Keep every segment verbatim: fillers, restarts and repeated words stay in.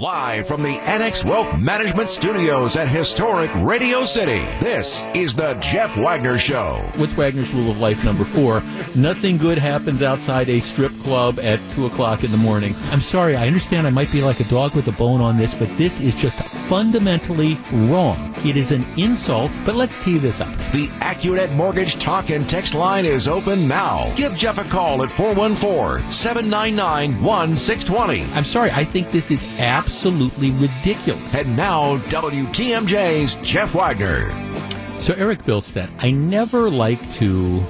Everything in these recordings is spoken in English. Live from the Annex Wealth Management Studios at Historic Radio City, this is the Jeff Wagner Show. What's Wagner's rule of life number four? Nothing good happens outside a strip club at two o'clock in the morning. I'm sorry, I understand I might be like a dog with a bone on this, but this is just fundamentally wrong. It is an insult, but let's tee this up. The AccuNet Mortgage Talk and Text line is open now. Give Jeff a call at four one four, seven nine nine, one six two zero. I'm sorry, I think this is absolutely ridiculous. And now, W T M J's Jeff Wagner. So Eric Bilstead, I never like to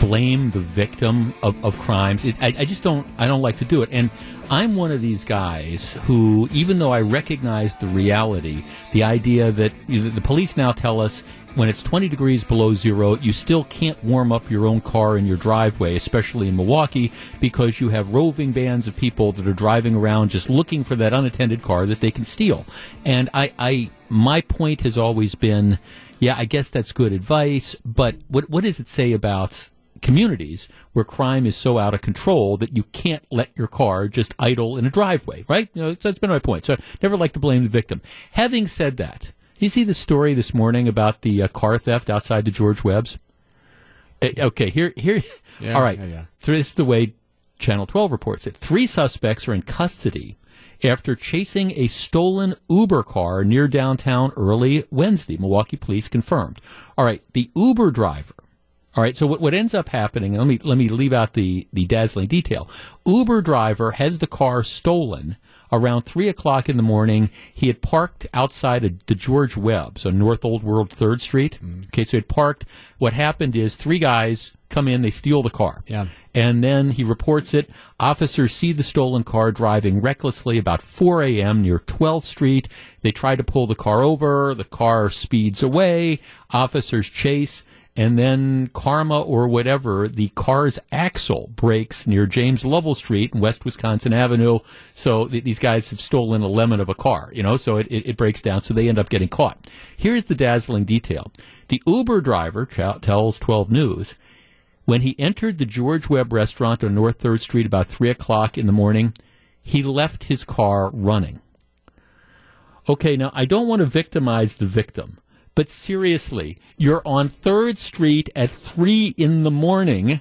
blame the victim of, of crimes. It, I, I just don't, I don't like to do it. And I'm one of these guys who, even though I recognize the reality, the idea that you know, the police now tell us when it's twenty degrees below zero, you still can't warm up your own car in your driveway, especially in Milwaukee, because you have roving bands of people that are driving around just looking for that unattended car that they can steal. And I, I my point has always been, yeah, I guess that's good advice, but what what does it say about communities where crime is so out of control that you can't let your car just idle in a driveway, right? You know, that's been my point. So I never like to blame the victim. Having said that, you see the story this morning about the uh, car theft outside the George Webb's? Uh, okay, here, here. Yeah, all right. Yeah, yeah. This is the way Channel twelve reports it. Three suspects are in custody after chasing a stolen Uber car near downtown early Wednesday. Milwaukee police confirmed. All right, the Uber driver. All right, so what, what ends up happening, and let me, let me leave out the, the dazzling detail. Uber driver has the car stolen around three o'clock in the morning. He had parked outside of the George Webb, so North Old World third street. Mm-hmm. Okay, so he had parked. What happened is three guys come in, they steal the car. Yeah. And then he reports it. Officers see the stolen car driving recklessly about four a.m. near twelfth street. They try to pull the car over. The car speeds away. Officers chase. And then karma or whatever, the car's axle breaks near James Lovell Street and West Wisconsin Avenue. So th- these guys have stolen a lemon of a car, you know, so it, it, it breaks down. So they end up getting caught. Here's the dazzling detail. The Uber driver ch- tells twelve News, when he entered the George Webb restaurant on North third street about three o'clock in the morning, he left his car running. Okay, now I don't want to victimize the victim. But seriously, you're on third street at three in the morning,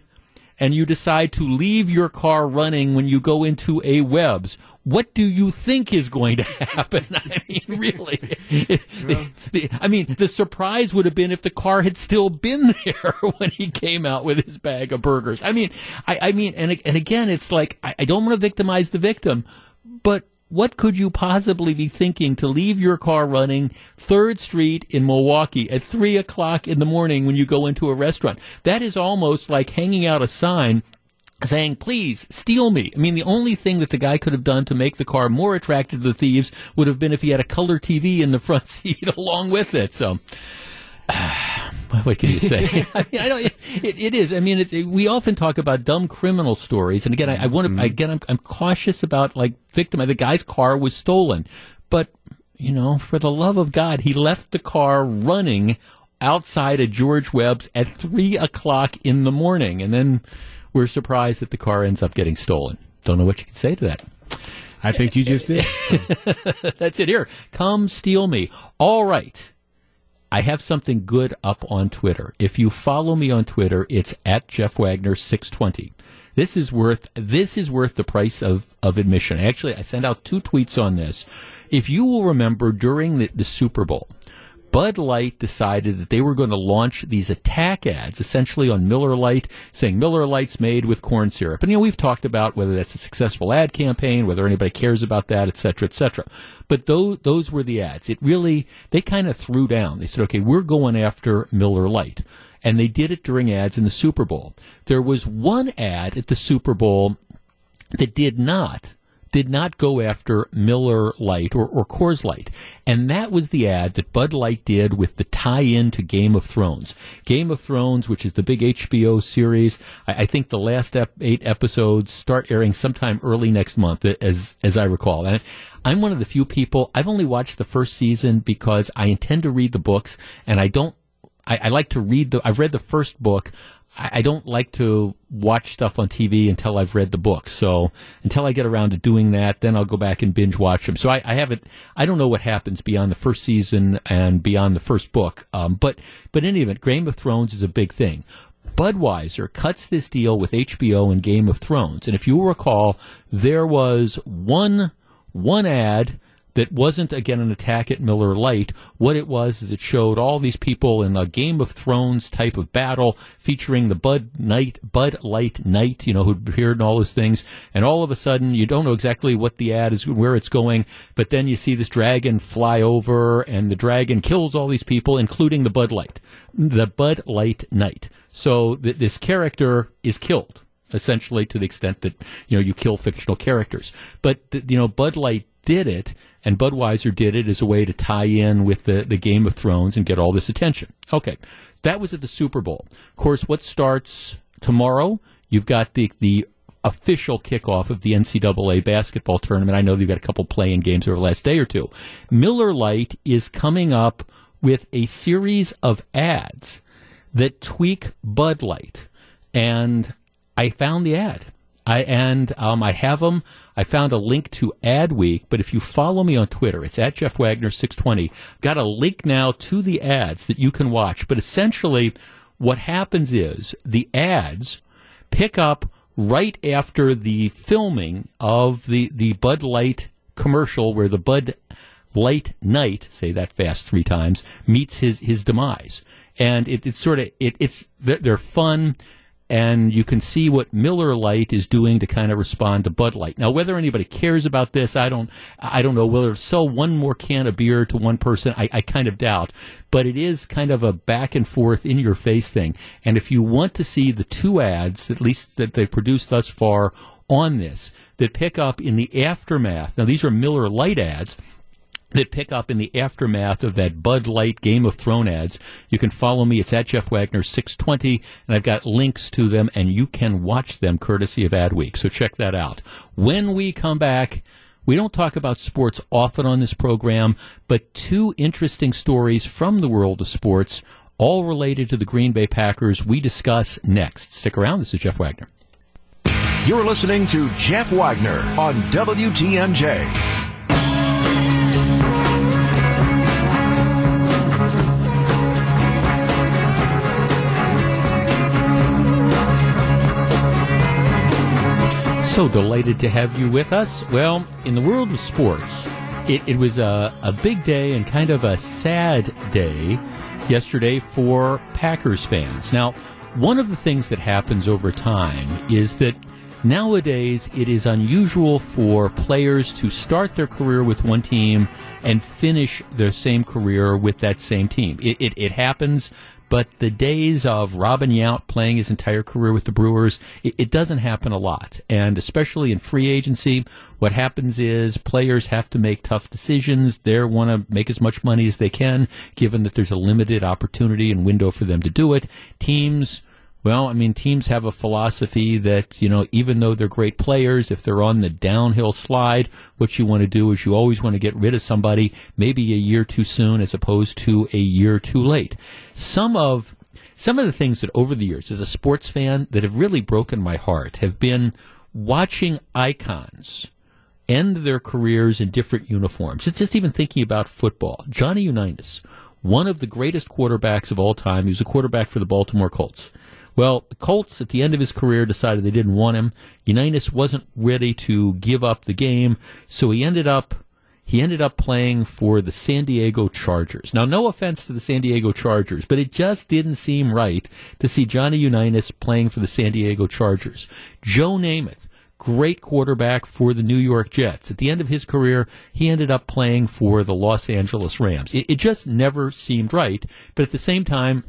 and you decide to leave your car running when you go into a Webb's. What do you think is going to happen? I mean, really. It, yeah. the, I mean, the surprise would have been if the car had still been there when he came out with his bag of burgers. I mean, I, I mean, and, and again, it's like, I, I don't want to victimize the victim, but what could you possibly be thinking to leave your car running third street in Milwaukee at three o'clock in the morning when you go into a restaurant? That is almost like hanging out a sign saying, please, steal me. I mean, the only thing that the guy could have done to make the car more attractive to the thieves would have been if he had a color T V in the front seat along with it. So what can you say? I mean, I don't, it, it is. I mean, it's, it, we often talk about dumb criminal stories, and again, I, I want to. Mm-hmm. Again, I'm, I'm cautious about like victim. The guy's car was stolen, but you know, for the love of God, he left the car running outside of George Webb's at three o'clock in the morning, and then we're surprised that the car ends up getting stolen. Don't know what you can say to that. I think you just did. So. That's it. Here, come steal me. All right. I have something good up on Twitter. If you follow me on Twitter, it's at Jeff Wagner six twenty. This is worth this is worth the price of, of admission. Actually, I sent out two tweets on this. If you will remember, during the, the Super Bowl, Bud Light decided that they were going to launch these attack ads, essentially on Miller Lite, saying Miller Lite's made with corn syrup. And, you know, we've talked about whether that's a successful ad campaign, whether anybody cares about that, et cetera, et cetera. But those, those were the ads. It really, they kind of threw down. They said, okay, we're going after Miller Lite. And they did it during ads in the Super Bowl. There was one ad at the Super Bowl that did not did not go after Miller Lite or, or Coors Light. And that was the ad that Bud Light did with the tie-in to Game of Thrones. Game of Thrones, which is the big H B O series. I, I think the last ep- eight episodes start airing sometime early next month, as as I recall. And I'm one of the few people, I've only watched the first season because I intend to read the books, and I don't, I, I like to read the, I've read the first book. I don't like to watch stuff on T V until I've read the book. So until I get around to doing that, then I'll go back and binge watch them. So I, I haven't, I don't know what happens beyond the first season and beyond the first book. Um, but, but in any event, Game of Thrones is a big thing. Budweiser cuts this deal with H B O and Game of Thrones. And if you recall, there was one, one ad that wasn't, again, an attack at Miller Lite. What it was is it showed all these people in a Game of Thrones type of battle featuring the Bud Knight, Bud Light Knight, you know, who'd appeared in all those things. And all of a sudden, you don't know exactly what the ad is, where it's going, but then you see this dragon fly over, and the dragon kills all these people, including the Bud Light, the Bud Light Knight. So th- this character is killed, essentially, to the extent that, you know, you kill fictional characters. But, th- you know, Bud Light did it, and Budweiser did it as a way to tie in with the, the Game of Thrones and get all this attention. Okay, that was at the Super Bowl. Of course, what starts tomorrow, you've got the the official kickoff of the N C double A basketball tournament. I know they've got a couple play-in games over the last day or two. Miller Lite is coming up with a series of ads that tweak Bud Light, and I found the ad. I and um, I have them. I found a link to Adweek, but if you follow me on Twitter, it's at Jeff Wagner six twenty. Got a link now to the ads that you can watch. But essentially, what happens is the ads pick up right after the filming of the the Bud Light commercial, where the Bud Light Knight, say that fast three times, meets his his demise. And it, it's sort of it, it's they're, they're fun. And you can see what Miller Lite is doing to kind of respond to Bud Light. Now, whether anybody cares about this, I don't I don't know. Will it sell one more can of beer to one person? I, I kind of doubt. But it is kind of a back and forth, in-your-face thing. And if you want to see the two ads, at least that they produced thus far on this, that pick up in the aftermath. Now, these are Miller Lite ads that pick up in the aftermath of that Bud Light Game of Thrones ads. You can follow me. It's at Jeff Wagner six twenty, and I've got links to them, and you can watch them courtesy of Adweek. So check that out. When we come back, we don't talk about sports often on this program, but two interesting stories from the world of sports, all related to the Green Bay Packers, we discuss next. Stick around. This is Jeff Wagner. You're listening to Jeff Wagner on W T M J. So delighted to have you with us. Well, in the world of sports, it, it was a, a big day and kind of a sad day yesterday for Packers fans. Now, one of the things that happens over time is that nowadays it is unusual for players to start their career with one team and finish their same career with that same team. It, it, it happens. But the days of Robin Yount playing his entire career with the Brewers, it, it doesn't happen a lot. And especially in free agency, what happens is players have to make tough decisions. They want to make as much money as they can, given that there's a limited opportunity and window for them to do it. Teams, well, I mean, teams have a philosophy that, you know, even though they're great players, if they're on the downhill slide, what you want to do is you always want to get rid of somebody maybe a year too soon as opposed to a year too late. Some of some of the things that over the years as a sports fan that have really broken my heart have been watching icons end their careers in different uniforms. It's just even thinking about football. Johnny Unitas, one of the greatest quarterbacks of all time. He was a quarterback for the Baltimore Colts. Well, the Colts, at the end of his career, decided they didn't want him. Unitas wasn't ready to give up the game, so he ended up he ended up playing for the San Diego Chargers. Now, no offense to the San Diego Chargers, but it just didn't seem right to see Johnny Unitas playing for the San Diego Chargers. Joe Namath, great quarterback for the New York Jets. At the end of his career, he ended up playing for the Los Angeles Rams. It, it just never seemed right, but at the same time,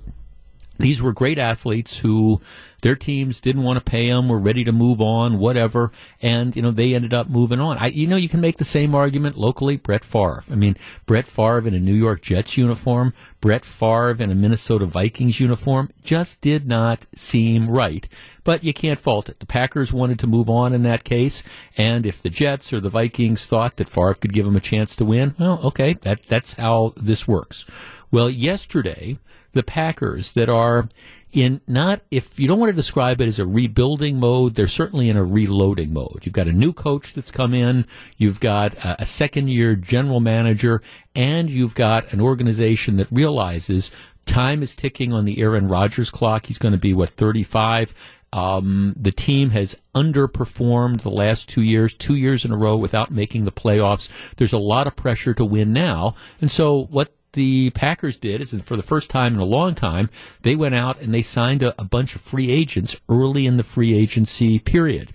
these were great athletes who their teams didn't want to pay them, were ready to move on, whatever, and, you know, they ended up moving on. I, you know, you can make the same argument locally, Brett Favre. I mean, Brett Favre in a New York Jets uniform, Brett Favre in a Minnesota Vikings uniform just did not seem right. But you can't fault it. The Packers wanted to move on in that case, and if the Jets or the Vikings thought that Favre could give them a chance to win, well, okay, that that's how this works. Well, yesterday, the Packers that are, in not, if you don't want to describe it as a rebuilding mode, they're certainly in a reloading mode. You've got a new coach that's come in, you've got a, a second-year general manager, and you've got an organization that realizes time is ticking on the Aaron Rodgers clock. He's going to be, what, thirty-five? Um, the team has underperformed the last two years, two years in a row without making the playoffs. There's a lot of pressure to win now. And so what the Packers did is, for the first time in a long time, they went out and they signed a, a bunch of free agents early in the free agency period.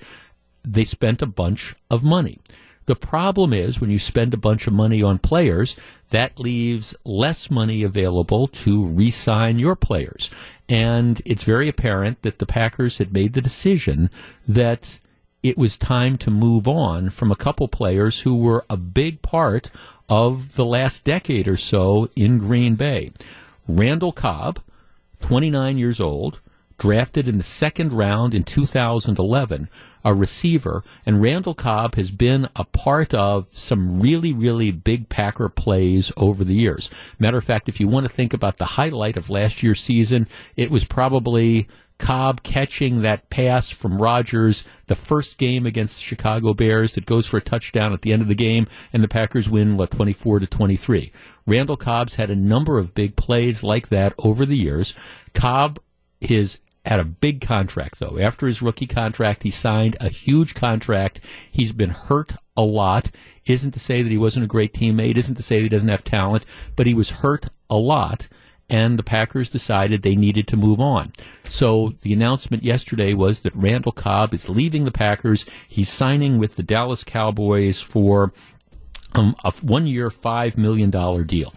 They spent a bunch of money. The problem is when you spend a bunch of money on players, that leaves less money available to re-sign your players. And it's very apparent that the Packers had made the decision that it was time to move on from a couple players who were a big part of the last decade or so in Green Bay. Randall Cobb, twenty-nine years old, drafted in the second round in two thousand eleven, a receiver, and Randall Cobb has been a part of some really, really big Packer plays over the years. Matter of fact, if you want to think about the highlight of last year's season, it was probably Cobb catching that pass from Rodgers, the first game against the Chicago Bears that goes for a touchdown at the end of the game, and the Packers win, what, twenty-four to twenty-three. Randall Cobb's had a number of big plays like that over the years. Cobb his had a big contract, though. After his rookie contract, he signed a huge contract. He's been hurt a lot. Isn't to say that he wasn't a great teammate. Isn't to say that he doesn't have talent. But he was hurt a lot, and the Packers decided they needed to move on. So the announcement yesterday was that Randall Cobb is leaving the Packers. He's signing with the Dallas Cowboys for um, a one-year, five million dollars deal.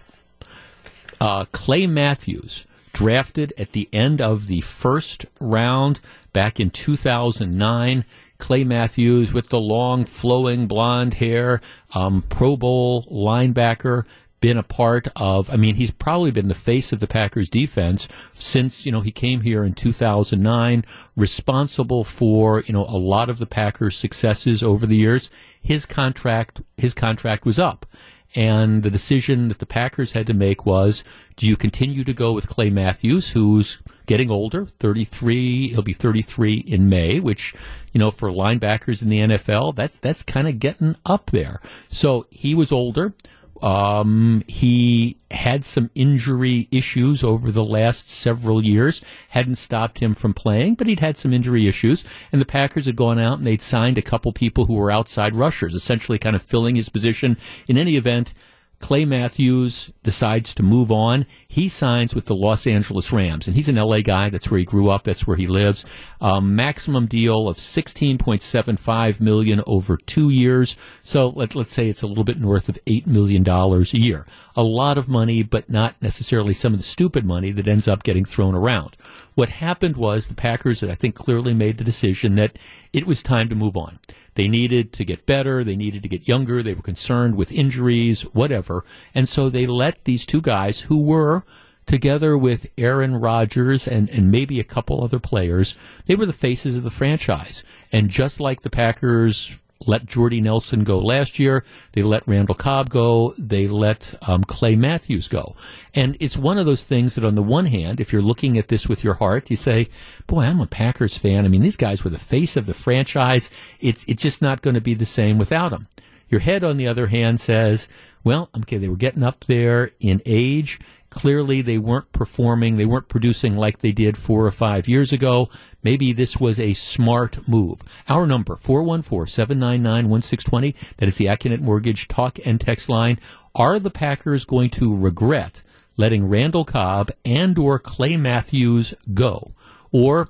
Uh, Clay Matthews, drafted at the end of the first round back in two thousand nine. Clay Matthews with the long, flowing blonde hair, um, Pro Bowl linebacker, been a part of, I mean, he's probably been the face of the Packers defense since, you know, he came here in two thousand nine, responsible for, you know, a lot of the Packers' successes over the years. His contract, his contract was up. And the decision that the Packers had to make was, do you continue to go with Clay Matthews, who's getting older, thirty-three, he'll be thirty-three in May, which, you know, for linebackers in the N F L, that's, that's kind of getting up there. So he was older. Um, he had some injury issues over the last several years. Hadn't stopped him from playing, but he'd had some injury issues. And the Packers had gone out and they'd signed a couple people who were outside rushers, essentially kind of filling his position. In any event, Clay Matthews decides to move on. He signs with the Los Angeles Rams, and he's an L A guy. That's where he grew up. That's where he lives. Um, maximum deal of sixteen point seven five million dollars over two years. So let, let's say it's a little bit north of eight million dollars a year. A lot of money, but not necessarily some of the stupid money that ends up getting thrown around. What happened was the Packers, I think, clearly made the decision that it was time to move on. They needed to get better. They needed to get younger. They were concerned with injuries, whatever. And so they let these two guys who were, together with Aaron Rodgers and, and maybe a couple other players, they were the faces of the franchise. And just like the Packers let Jordy Nelson go last year, they let Randall Cobb go, they let um, Clay Matthews go. And it's one of those things that on the one hand, if you're looking at this with your heart, you say, boy, I'm a Packers fan. I mean, these guys were the face of the franchise. It's, it's just not going to be the same without them. Your head, on the other hand, says, well, okay, they were getting up there in age. Clearly, they weren't performing. They weren't producing like they did four or five years ago. Maybe this was a smart move. Our number, four one four, seven nine nine, one six two zero. That is the AccuNet Mortgage talk and text line. Are the Packers going to regret letting Randall Cobb and or Clay Matthews go? Or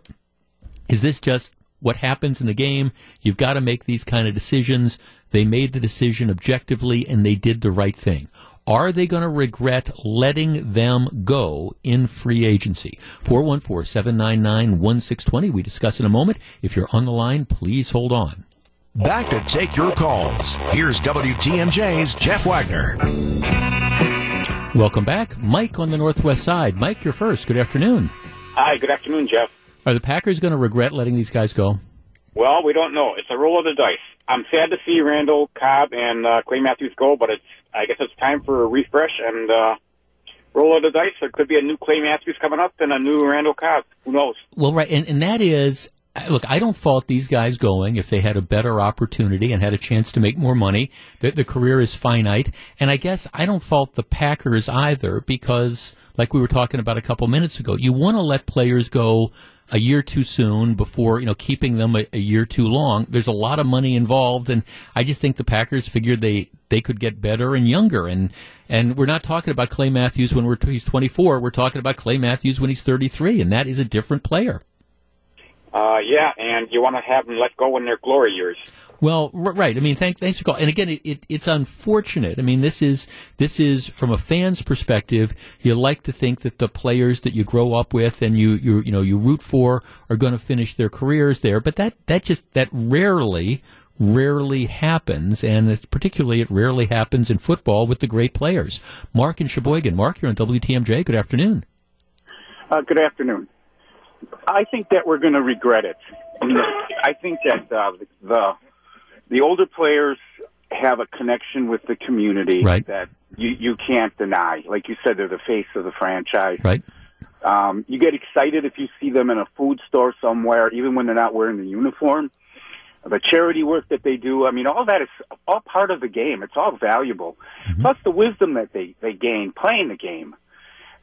is this just what happens in the game? You've got to make these kind of decisions. They made the decision objectively, and they did the right thing. Are they going to regret letting them go in free agency? four one four, seven nine nine, one six two zero. We discuss in a moment. If you're on the line, please hold on. Back to take your calls. Here's W T M J's Jeff Wagner. Welcome back. Mike on the Northwest side. Mike, you're first. Good afternoon. Hi, good afternoon, Jeff. Are the Packers going to regret letting these guys go? Well, we don't know. It's a roll of the dice. I'm sad to see Randall Cobb and uh, Clay Matthews go, but it's I guess it's time for a refresh, and uh, roll of the dice. There could be a new Clay Matthews coming up and a new Randall Cobb. Who knows? Well, right, and, and that is, look, I don't fault these guys going if they had a better opportunity and had a chance to make more money. The, the career is finite. And I guess I don't fault the Packers either because, like we were talking about a couple minutes ago, you want to let players go a year too soon before, you know, keeping them a, a year too long. There's a lot of money involved, and I just think the Packers figured they, they could get better and younger. And and we're not talking about Clay Matthews when we're he's twenty-four. We're talking about Clay Matthews when he's thirty-three, and that is a different player. Uh, yeah, and you want to have them let go in their glory years. Well, right. I mean, thank, thanks for calling. And again, it, it, it's unfortunate. I mean, this is this is from a fan's perspective. You like to think that the players that you grow up with and you you you know you root for are going to finish their careers there, but that that just that rarely rarely happens, and it's particularly it rarely happens in football with the great players. Mark in Sheboygan. Mark, you're on W T M J. Good afternoon. Uh, good afternoon. I think that we're going to regret it. I think that uh, the the older players have a connection with the community right. that you, you can't deny. Like you said, they're the face of the franchise. Right. Um, you get excited if you see them in a food store somewhere, even when they're not wearing the uniform. The charity work that they do, I mean, all that is all part of the game. It's all valuable. Mm-hmm. Plus the wisdom that they, they gain playing the game.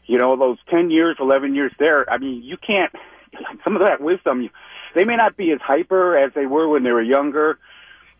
You know, those ten years, eleven years there, I mean, you can't, some of that wisdom, they may not be as hyper as they were when they were younger,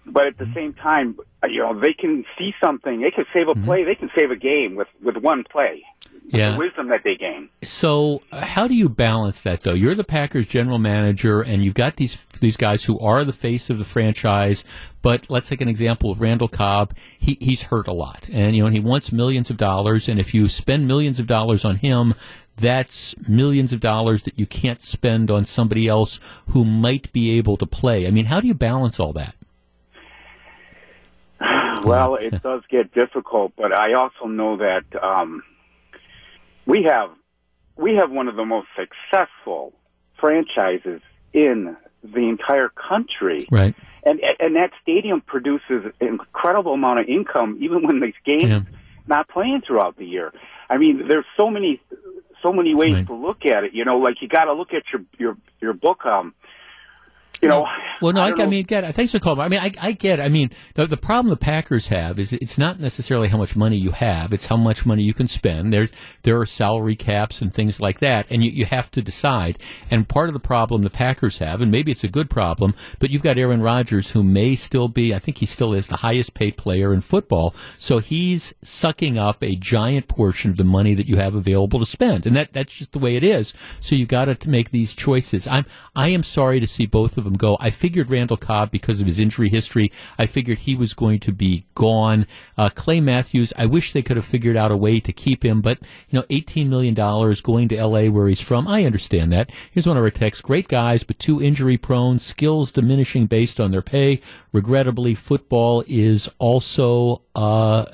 but at the same time, you know, they can see something. They can save a play. They can save a game with, with one play. Yeah. The wisdom that they gain. So how do you balance that, though? You're the Packers general manager, and you've got these these guys who are the face of the franchise, but let's take an example of Randall Cobb. He, he's hurt a lot, and you know he wants millions of dollars, and if you spend millions of dollars on him, that's millions of dollars that you can't spend on somebody else who might be able to play. I mean, how do you balance all that? Well, it does get difficult, but I also know that um, we have we have one of the most successful franchises in the entire country, right? And and that stadium produces an incredible amount of income, even when these games yeah. not playing throughout the year. I mean, there's so many so many ways right. to look at it. You know, like you got to look at your your your book. Um, You know, well, no, I, I, I mean, get. Thanks for calling. I mean, I, I get. I mean, the, the problem the Packers have is it's not necessarily how much money you have; it's how much money you can spend. There, there are salary caps and things like that, and you, you have to decide. And part of the problem the Packers have, and maybe it's a good problem, but you've got Aaron Rodgers, who may still be, I think he still is, the highest-paid player in football. So he's sucking up a giant portion of the money that you have available to spend, and that, that's just the way it is. So you've got to make these choices. I'm, I am sorry to see both of them go. I figured Randall Cobb, because of his injury history, I figured he was going to be gone. Uh, Clay Matthews, I wish they could have figured out a way to keep him, but, you know, eighteen million dollars going to L A where he's from, I understand that. Here's one of our texts. Great guys, but too injury-prone, skills diminishing based on their pay. Regrettably, football is also uh,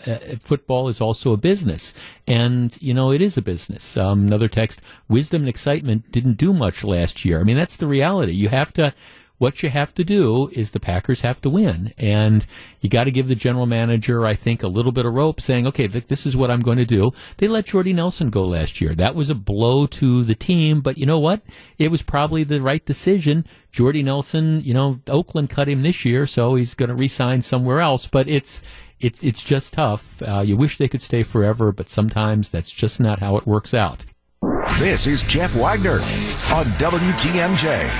football is also a business. And, you know, it is a business. Um, another text, wisdom and excitement didn't do much last year. I mean, that's the reality. You have to... What you have to do is the Packers have to win, and you got to give the general manager, I think, a little bit of rope, saying, "Okay, Vic, this is what I'm going to do." They let Jordy Nelson go last year. That was a blow to the team, but you know what? It was probably the right decision. Jordy Nelson, you know, Oakland cut him this year, so he's going to re-sign somewhere else. But it's it's it's just tough. Uh, you wish they could stay forever, but sometimes that's just not how it works out. This is Jeff Wagner on W T M J.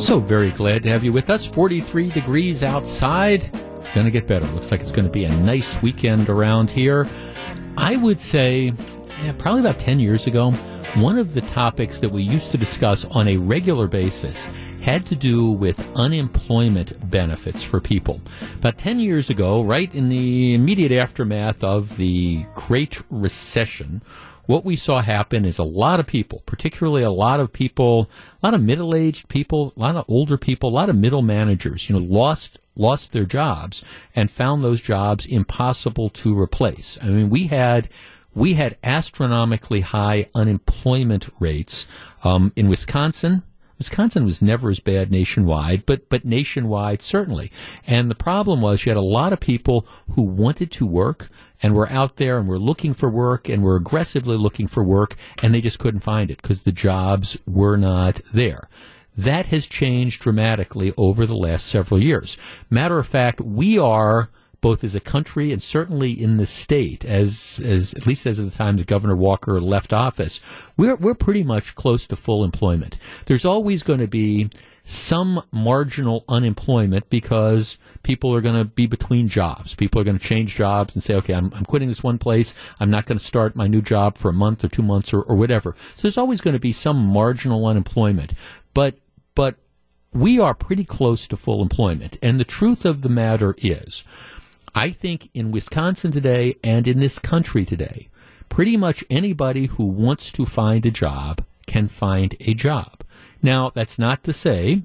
So very glad to have you with us. forty-three degrees outside. It's going to get better. Looks like it's going to be a nice weekend around here. I would say yeah, probably about ten years ago, one of the topics that we used to discuss on a regular basis had to do with unemployment benefits for people. About ten years ago, right in the immediate aftermath of the Great Recession, what we saw happen is a lot of people, particularly a lot of people, a lot of middle-aged people, a lot of older people, a lot of middle managers, you know, lost lost their jobs and found those jobs impossible to replace. I mean, we had we had astronomically high unemployment rates um, in Wisconsin. Wisconsin was never as bad nationwide, but but nationwide certainly. And the problem was you had a lot of people who wanted to work and we're out there and we're looking for work and we're aggressively looking for work, and they just couldn't find it because the jobs were not there. That has changed dramatically over the last several years. Matter of fact, we are, both as a country and certainly in the state, as as at least as of the time that Governor Walker left office, we're we're pretty much close to full employment. There's always going to be some marginal unemployment because people are going to be between jobs. People are going to change jobs and say, okay, I'm, I'm quitting this one place. I'm not going to start my new job for a month or two months or, or whatever. So there's always going to be some marginal unemployment. But but we are pretty close to full employment. And the truth of the matter is, I think in Wisconsin today and in this country today, pretty much anybody who wants to find a job can find a job. Now, that's not to say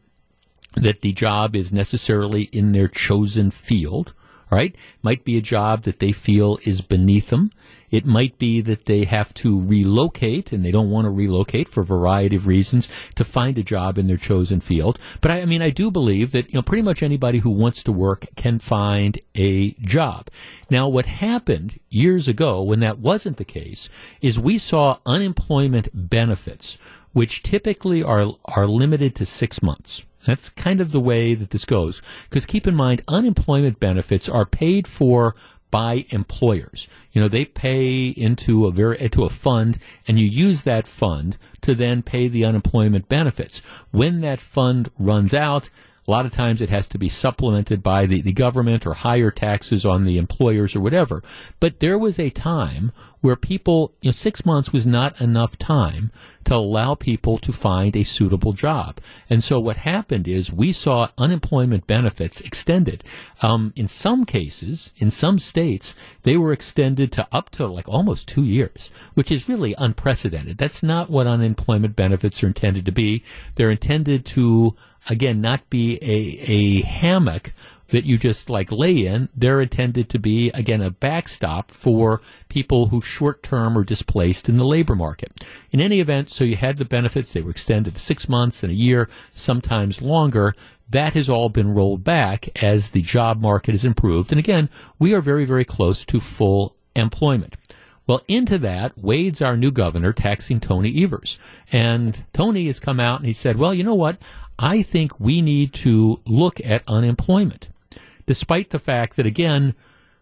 that the job is necessarily in their chosen field, right? Might be a job that they feel is beneath them. It might be that they have to relocate, and they don't want to relocate for a variety of reasons, to find a job in their chosen field. But, I, I mean, I do believe that, you know, pretty much anybody who wants to work can find a job. Now, what happened years ago when that wasn't the case is we saw unemployment benefits, which typically are are limited to six months. That's kind of the way that this goes, because keep in mind, unemployment benefits are paid for by employers. You know, they pay into a very, into a fund, and you use that fund to then pay the unemployment benefits. When that fund runs out, a lot of times it has to be supplemented by the, the government or higher taxes on the employers or whatever. But there was a time where people, you know, six months was not enough time to allow people to find a suitable job. And so what happened is we saw unemployment benefits extended. Um, in some cases, in some states, they were extended to up to like almost two years, which is really unprecedented. That's not what unemployment benefits are intended to be. They're intended to, again, not be a, a hammock that you just like lay in. They're intended to be, again, a backstop for people who short-term are displaced in the labor market. In any event, so you had the benefits. They were extended to six months and a year, sometimes longer. That has all been rolled back as the job market has improved. And again, we are very, very close to full employment. Well, into that wades our new governor taxing Tony Evers. And Tony has come out and he said, well, you know what? I think we need to look at unemployment, despite the fact that, again,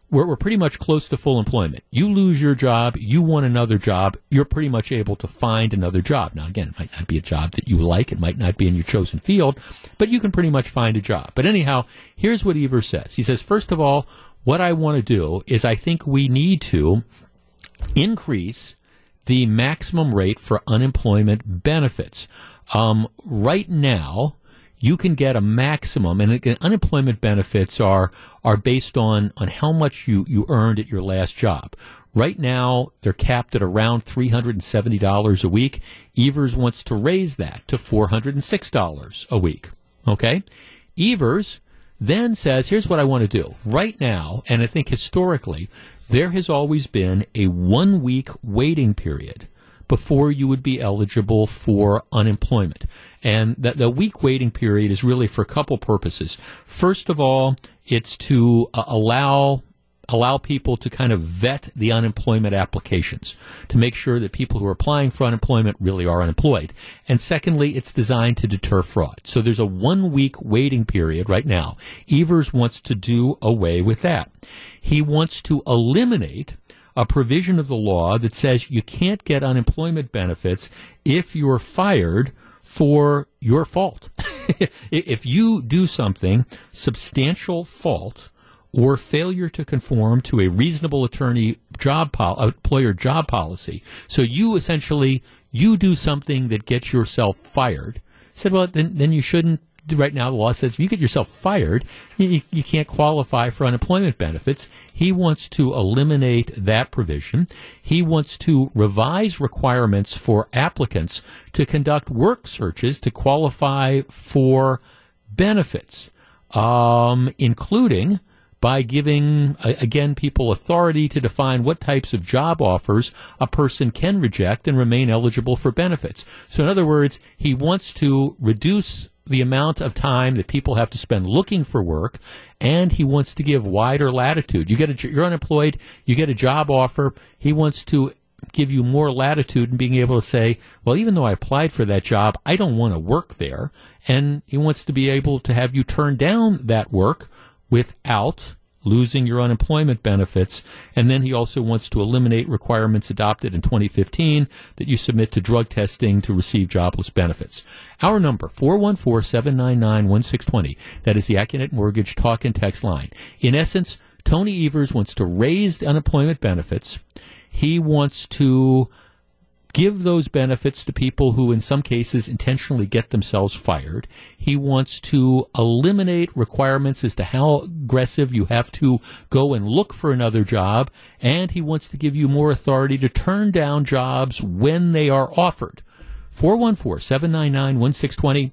we're, we're pretty much close to full employment. You lose your job, you want another job, you're pretty much able to find another job. Now, again, it might not be a job that you like, it might not be in your chosen field, but you can pretty much find a job. But anyhow, here's what Evers says. He says, first of all, what I want to do is I think we need to increase the maximum rate for unemployment benefits. Um, right now, you can get a maximum, and again, unemployment benefits are are based on, on how much you, you earned at your last job. Right now, they're capped at around three hundred seventy dollars a week. Evers wants to raise that to four hundred six dollars a week. Okay? Evers then says, here's what I want to do. Right now, and I think historically, there has always been a one-week waiting period before you would be eligible for unemployment. And that the week waiting period is really for a couple purposes. First of all, it's to uh, allow allow people to kind of vet the unemployment applications to make sure that people who are applying for unemployment really are unemployed. And secondly, it's designed to deter fraud. So there's a one-week waiting period right now. Evers wants to do away with that. He wants to eliminate a provision of the law that says you can't get unemployment benefits if you're fired for your fault. If you do something, substantial fault or failure to conform to a reasonable attorney job pol- employer job policy. So you essentially, you do something that gets yourself fired. Said, well, then, then you shouldn't. Right now, the law says if you get yourself fired, you, you can't qualify for unemployment benefits. He wants to eliminate that provision. He wants to revise requirements for applicants to conduct work searches to qualify for benefits, um, including by giving, again, people authority to define what types of job offers a person can reject and remain eligible for benefits. So in other words, he wants to reduce the amount of time that people have to spend looking for work, and he wants to give wider latitude. You get a, you're unemployed, you get a job offer, he wants to give you more latitude in being able to say, well, even though I applied for that job, I don't want to work there, and he wants to be able to have you turn down that work without losing your unemployment benefits. And then he also wants to eliminate requirements adopted in twenty fifteen that you submit to drug testing to receive jobless benefits. Our number, four one four, seven nine nine, one six two zero. That is the AccuNet Mortgage talk and text line. In essence, Tony Evers wants to raise the unemployment benefits. He wants to give those benefits to people who, in some cases, intentionally get themselves fired. He wants to eliminate requirements as to how aggressive you have to go and look for another job, and he wants to give you more authority to turn down jobs when they are offered. four one four, seven nine nine, one six two zero.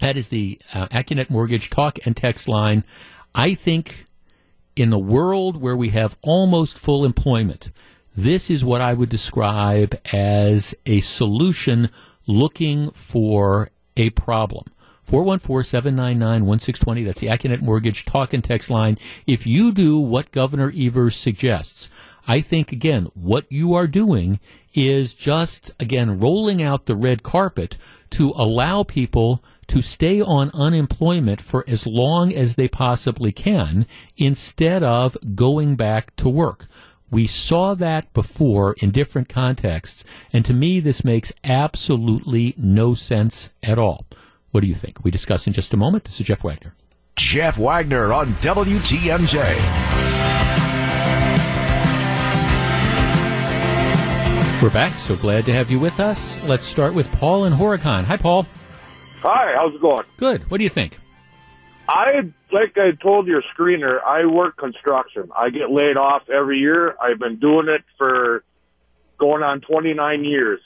That is the uh, AccuNet Mortgage talk and text line. I think in the world where we have almost full employment, this is what I would describe as a solution looking for a problem. four one four, seven nine nine, one six two zero. That's the AccuNet Mortgage talk and text line. If you do what Governor Evers suggests, I think, again, what you are doing is just, again, rolling out the red carpet to allow people to stay on unemployment for as long as they possibly can instead of going back to work. We saw that before in different contexts, and to me this makes absolutely no sense at all. What do you think? We discuss in just a moment. This is Jeff Wagner. Jeff Wagner on W T M J. We're back. So glad to have you with us. Let's start with Paul in Horicon. Hi, Paul. Hi, how's it going? Good. What do you think? I, like I told your screener, I work construction. I get laid off every year. I've been doing it for going on twenty-nine years.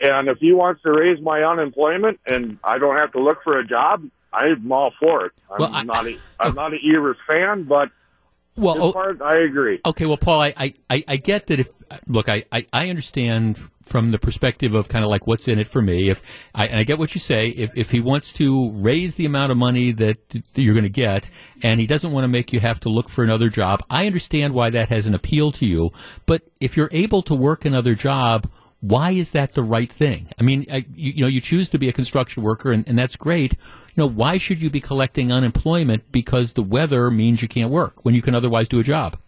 And if he wants to raise my unemployment and I don't have to look for a job, I'm all for it. I'm well, I, not a, I'm uh, not an Evers fan, but well, this part, I agree. Okay, well, Paul, I, I, I get that if – look, I, I, I understand – from the perspective of kind of like what's in it for me. If I, and I get what you say. If if he wants to raise the amount of money that, that you're going to get, and he doesn't want to make you have to look for another job, I understand why that has an appeal to you. But if you're able to work another job, why is that the right thing? I mean, I, you, you know, you choose to be a construction worker, and, and that's great. You know, why should you be collecting unemployment because the weather means you can't work when you can otherwise do a job?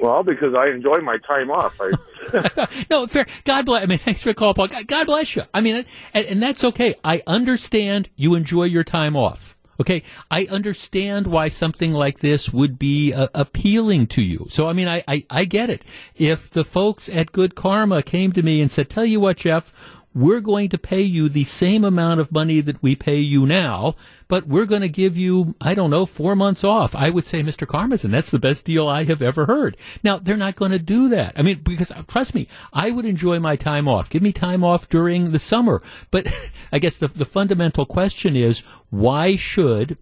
Well, because I enjoy my time off. I... no, fair. God bless. I mean, thanks for the call, Paul. God bless you. I mean, and, and that's okay. I understand you enjoy your time off. Okay, I understand why something like this would be uh, appealing to you. So, I mean, I, I, I get it. If the folks at Good Karma came to me and said, tell you what, Jeff, we're going to pay you the same amount of money that we pay you now, but we're going to give you, I don't know, four months off. I would say, Mister Karmazin, that's the best deal I have ever heard. Now, they're not going to do that. I mean, because, trust me, I would enjoy my time off. Give me time off during the summer. But I guess the, the fundamental question is, why should,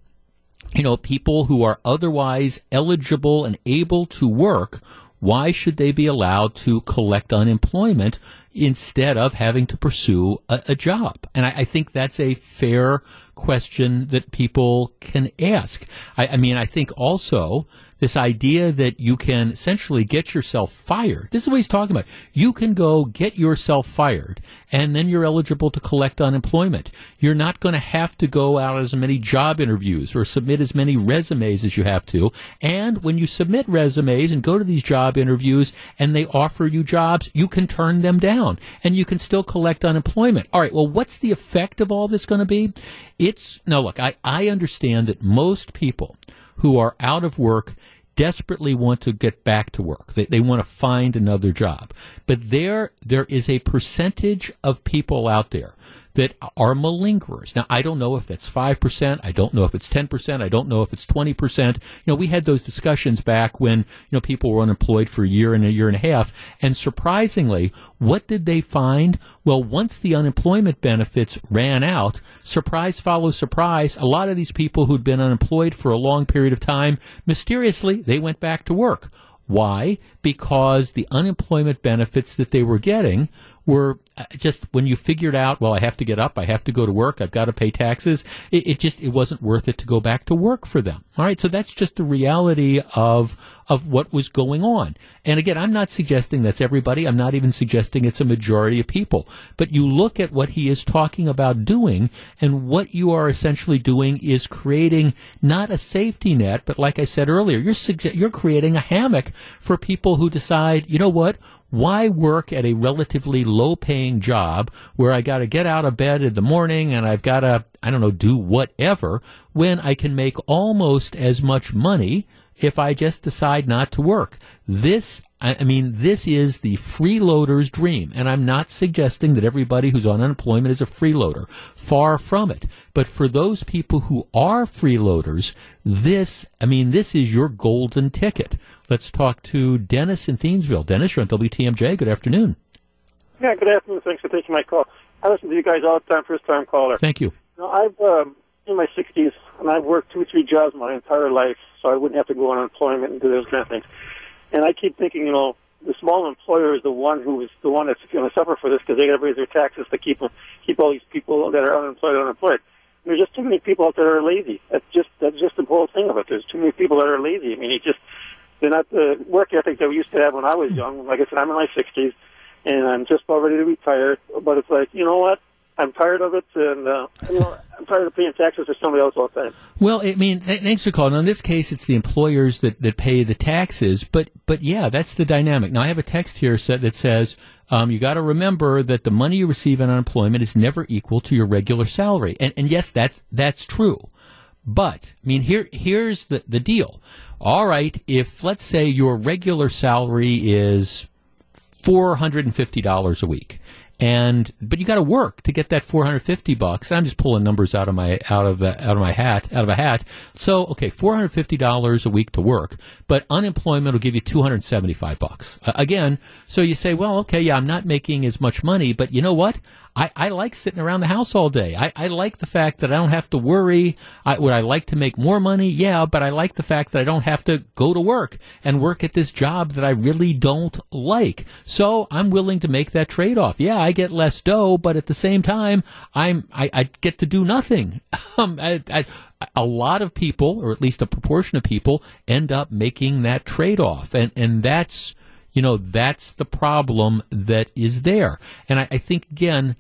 you know, people who are otherwise eligible and able to work, why should they be allowed to collect unemployment instead of having to pursue a, a job? And I, I think that's a fair question that people can ask. I, I mean, I think also this idea that you can essentially get yourself fired. This is what he's talking about. You can go get yourself fired, and then you're eligible to collect unemployment. You're not going to have to go out as many job interviews or submit as many resumes as you have to. And when you submit resumes and go to these job interviews and they offer you jobs, you can turn them down, and you can still collect unemployment. All right, well, what's the effect of all this going to be? It's now, look, I, I understand that most people who are out of work desperately want to get back to work. They, they want to find another job. But there there is a percentage of people out there that are malingerers. Now, I don't know if that's five percent. I don't know if it's ten percent. I don't know if it's twenty percent. You know, we had those discussions back when, you know, people were unemployed for a year and a year and a half. And surprisingly, what did they find? Well, once the unemployment benefits ran out, surprise follows surprise, a lot of these people who'd been unemployed for a long period of time, mysteriously, they went back to work. Why? Because the unemployment benefits that they were getting were just, when you figured out, well, I have to get up, I have to go to work, I've got to pay taxes, it, it just, it wasn't worth it to go back to work for them. All right, so that's just the reality of of what was going on. And again, I'm not suggesting that's everybody. I'm not even suggesting it's a majority of people. But you look at what he is talking about doing, and what you are essentially doing is creating not a safety net, but like I said earlier, you're suge- you're creating a hammock for people who decide, you know what, why work at a relatively low-paying job where I got to get out of bed in the morning and I've got to, I don't know, do whatever, when I can make almost as much money if I just decide not to work? This, I mean, this is the freeloader's dream. And I'm not suggesting that everybody who's on unemployment is a freeloader. Far from it. But for those people who are freeloaders, this, I mean, this is your golden ticket. Let's talk to Dennis in Thiensville. Dennis, you're on W T M J. Good afternoon. Yeah, good afternoon. Thanks for taking my call. I listen to you guys all the time, first-time caller. Thank you. Now, I've, um, in my sixties, and I've worked two or three jobs my entire life, so I wouldn't have to go on unemployment and do those kind of things. And I keep thinking, you know, the small employer is the one who is the one that's going to suffer for this, because they got to raise their taxes to keep them, keep all these people that are unemployed unemployed. And there's just too many people out there that are lazy. That's just that's just the whole thing of it. There's too many people that are lazy. I mean, it just they're not the work ethic that we used to have when I was young. Like I said, I'm in my sixties, and I'm just about ready to retire. But it's like, you know what? I'm tired of it, and uh, you know, I'm tired of paying taxes for somebody else all the time. Well, I mean, thanks for calling. Now, in this case, it's the employers that, that pay the taxes, but but yeah, that's the dynamic. Now, I have a text here that says, um, you got to remember that the money you receive in unemployment is never equal to your regular salary. And, and yes, that's, that's true. But, I mean, here here's the, the deal. All right, if, let's say, your regular salary is four hundred fifty dollars a week, And, but you gotta work to get that four hundred fifty bucks. I'm just pulling numbers out of my, out of the, out of my hat, out of a hat. So, okay, four hundred fifty dollars a week to work, but unemployment will give you two hundred seventy-five bucks. Uh, again, so you say, well, okay, yeah, I'm not making as much money, but you know what? I, I like sitting around the house all day. I, I like the fact that I don't have to worry. I, would I like to make more money? Yeah, but I like the fact that I don't have to go to work and work at this job that I really don't like. So I'm willing to make that trade-off. Yeah, I get less dough, but at the same time, I'm I, I get to do nothing. Um, I, I, a lot of people, or at least a proportion of people, end up making that trade-off, and and that's. You know, that's the problem that is there. And I, I think, again,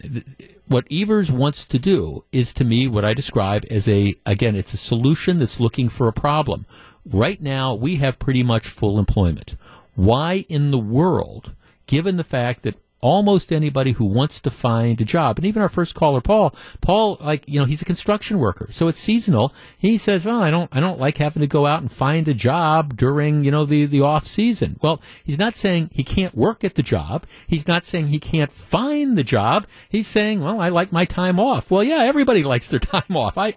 th- what Evers wants to do is, to me, what I describe as a, again, it's a solution that's looking for a problem. Right now, we have pretty much full employment. Why in the world, given the fact that almost anybody who wants to find a job, and even our first caller, Paul, Paul, like, you know, he's a construction worker, so it's seasonal. He says, well, I don't, I don't like having to go out and find a job during, you know, the, the off season. Well, he's not saying he can't work at the job. He's not saying he can't find the job. He's saying, well, I like my time off. Well, yeah, everybody likes their time off. I,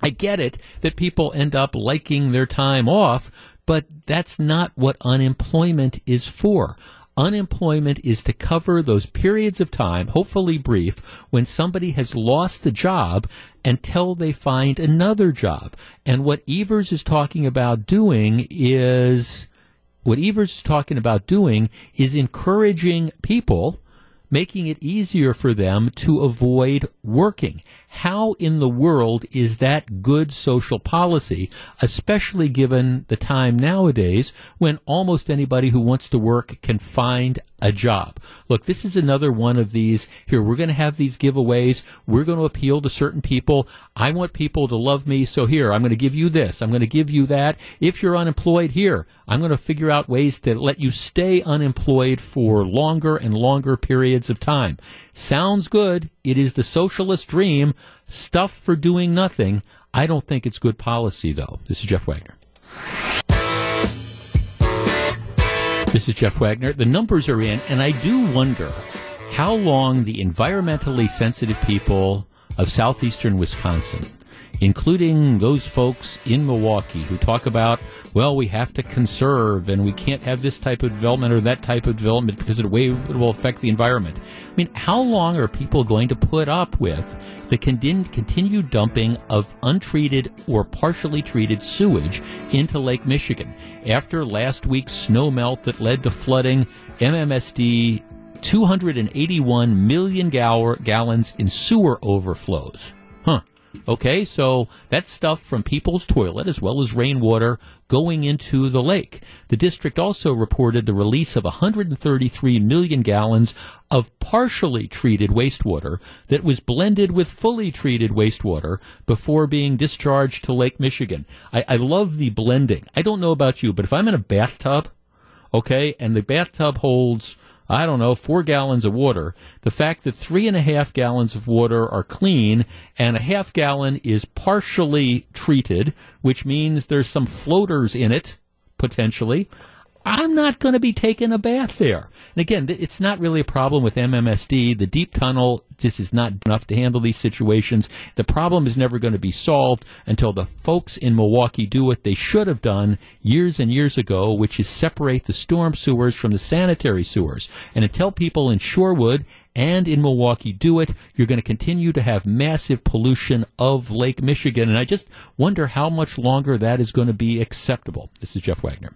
I get it that people end up liking their time off, but that's not what unemployment is for. Unemployment is to cover those periods of time, hopefully brief, when somebody has lost the job until they find another job. And what Evers is talking about doing is, what Evers is talking about doing is encouraging people, making it easier for them to avoid working. How in the world is that good social policy, especially given the time nowadays when almost anybody who wants to work can find a job? Look, this is another one of these, here, we're going to have these giveaways. We're going to appeal to certain people. I want people to love me, so here, I'm going to give you this. I'm going to give you that. If you're unemployed, here, I'm going to figure out ways to let you stay unemployed for longer and longer periods of time. Sounds good. It is the socialist dream, stuff for doing nothing. I don't think it's good policy, though. This is Jeff Wagner. This is Jeff Wagner. The numbers are in, and I do wonder how long the environmentally sensitive people of southeastern Wisconsin, including those folks in Milwaukee who talk about, well, we have to conserve and we can't have this type of development or that type of development because of the way it will affect the environment. I mean, how long are people going to put up with the continued dumping of untreated or partially treated sewage into Lake Michigan? After last week's snowmelt that led to flooding, M M S D two hundred eighty-one million gal- gallons in sewer overflows. Huh. Okay, so that's stuff from people's toilet as well as rainwater going into the lake. The district also reported the release of one hundred thirty-three million gallons of partially treated wastewater that was blended with fully treated wastewater before being discharged to Lake Michigan. I, I love the blending. I don't know about you, but if I'm in a bathtub, okay, and the bathtub holds, I don't know, four gallons of water, the fact that three and a half gallons of water are clean and a half gallon is partially treated, which means there's some floaters in it, potentially, I'm not going to be taking a bath there. And again, it's not really a problem with M M S D. The deep tunnel just is not enough to handle these situations. The problem is never going to be solved until the folks in Milwaukee do what they should have done years and years ago, which is separate the storm sewers from the sanitary sewers. And until people in Shorewood and in Milwaukee do it, you're going to continue to have massive pollution of Lake Michigan. And I just wonder how much longer that is going to be acceptable. This is Jeff Wagner.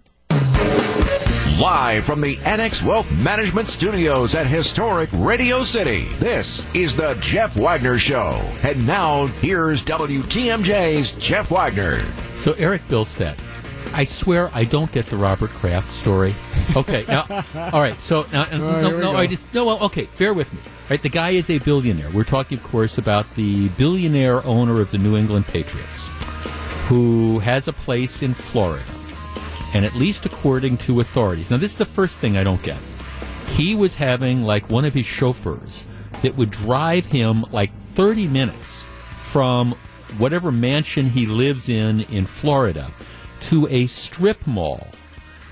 Live from the Annex Wealth Management Studios at Historic Radio City, this is the Jeff Wagner Show. And now, here's W T M J's Jeff Wagner. So Eric Bilstead, I swear I don't get the Robert Kraft story. Okay, now, all right, so, now, oh, no, no, I just, no, well, okay, bear with me. All right, the guy is a billionaire. We're talking, of course, about the billionaire owner of the New England Patriots, who has a place in Florida. And at least according to authorities. Now, this is the first thing I don't get. He was having, like, one of his chauffeurs that would drive him, like, thirty minutes from whatever mansion he lives in in Florida to a strip mall.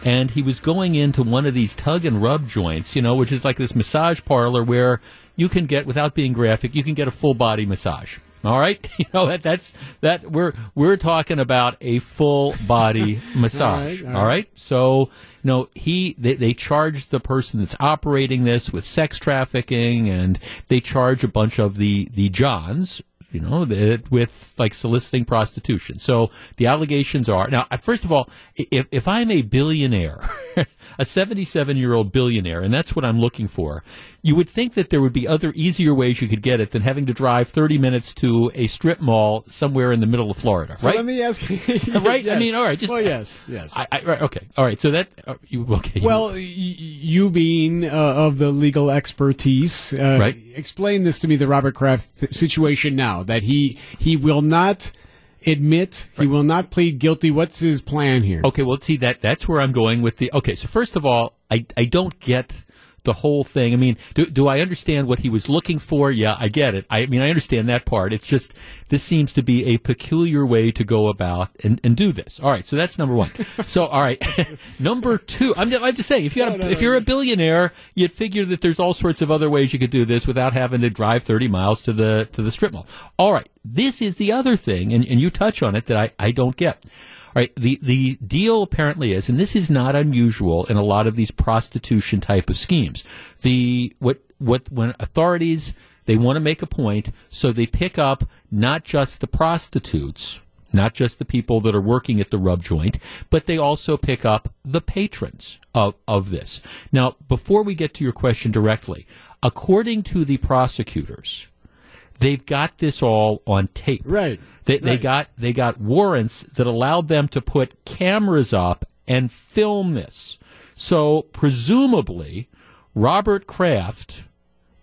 And he was going into one of these tug-and-rub joints, you know, which is like this massage parlor where you can get, without being graphic, you can get a full-body massage. All right, you know that that's that we're we're talking about a full body massage. All right, all, all right. right, so you know he they, they charge the person that's operating this with sex trafficking, and they charge a bunch of the the Johns, you know, the, with like soliciting prostitution. So the allegations are now. First of all, if if I'm a billionaire, a seventy-seven-year-old billionaire, and that's what I'm looking for, you would think that there would be other easier ways you could get it than having to drive thirty minutes to a strip mall somewhere in the middle of Florida, right? So let me ask you. Right? Yes. I mean, all right. Just, well, yes, yes. I, I, right, okay. All right. So that, uh, you, okay. Well, you, you being uh, of the legal expertise, uh, right? Explain this to me, the Robert Kraft th- situation now, that he, he will not... admit he right. will not plead guilty. What's his plan here? Okay, well, see, that that's where I'm going with the... Okay, so first of all, I, I don't get the whole thing. I mean, do, do I understand what he was looking for? Yeah, I get it. I mean, I understand that part. It's just this seems to be a peculiar way to go about and, and do this. All right, so that's number one. So, all right, number two, I'm, I'm just saying, if, you got no, a, no, if no, you're no. a billionaire, you'd figure that there's all sorts of other ways you could do this without having to drive thirty miles to the to the strip mall. All right. This is the other thing, and, and you touch on it, that I, I don't get. All right, the, the deal apparently is, and this is not unusual in a lot of these prostitution type of schemes, the what what when authorities, they want to make a point, so they pick up not just the prostitutes, not just the people that are working at the rub joint, but they also pick up the patrons of, of this. Now, before we get to your question directly, according to the prosecutors, they've got this all on tape. Right. They, right. they got they got warrants that allowed them to put cameras up and film this. So presumably, Robert Kraft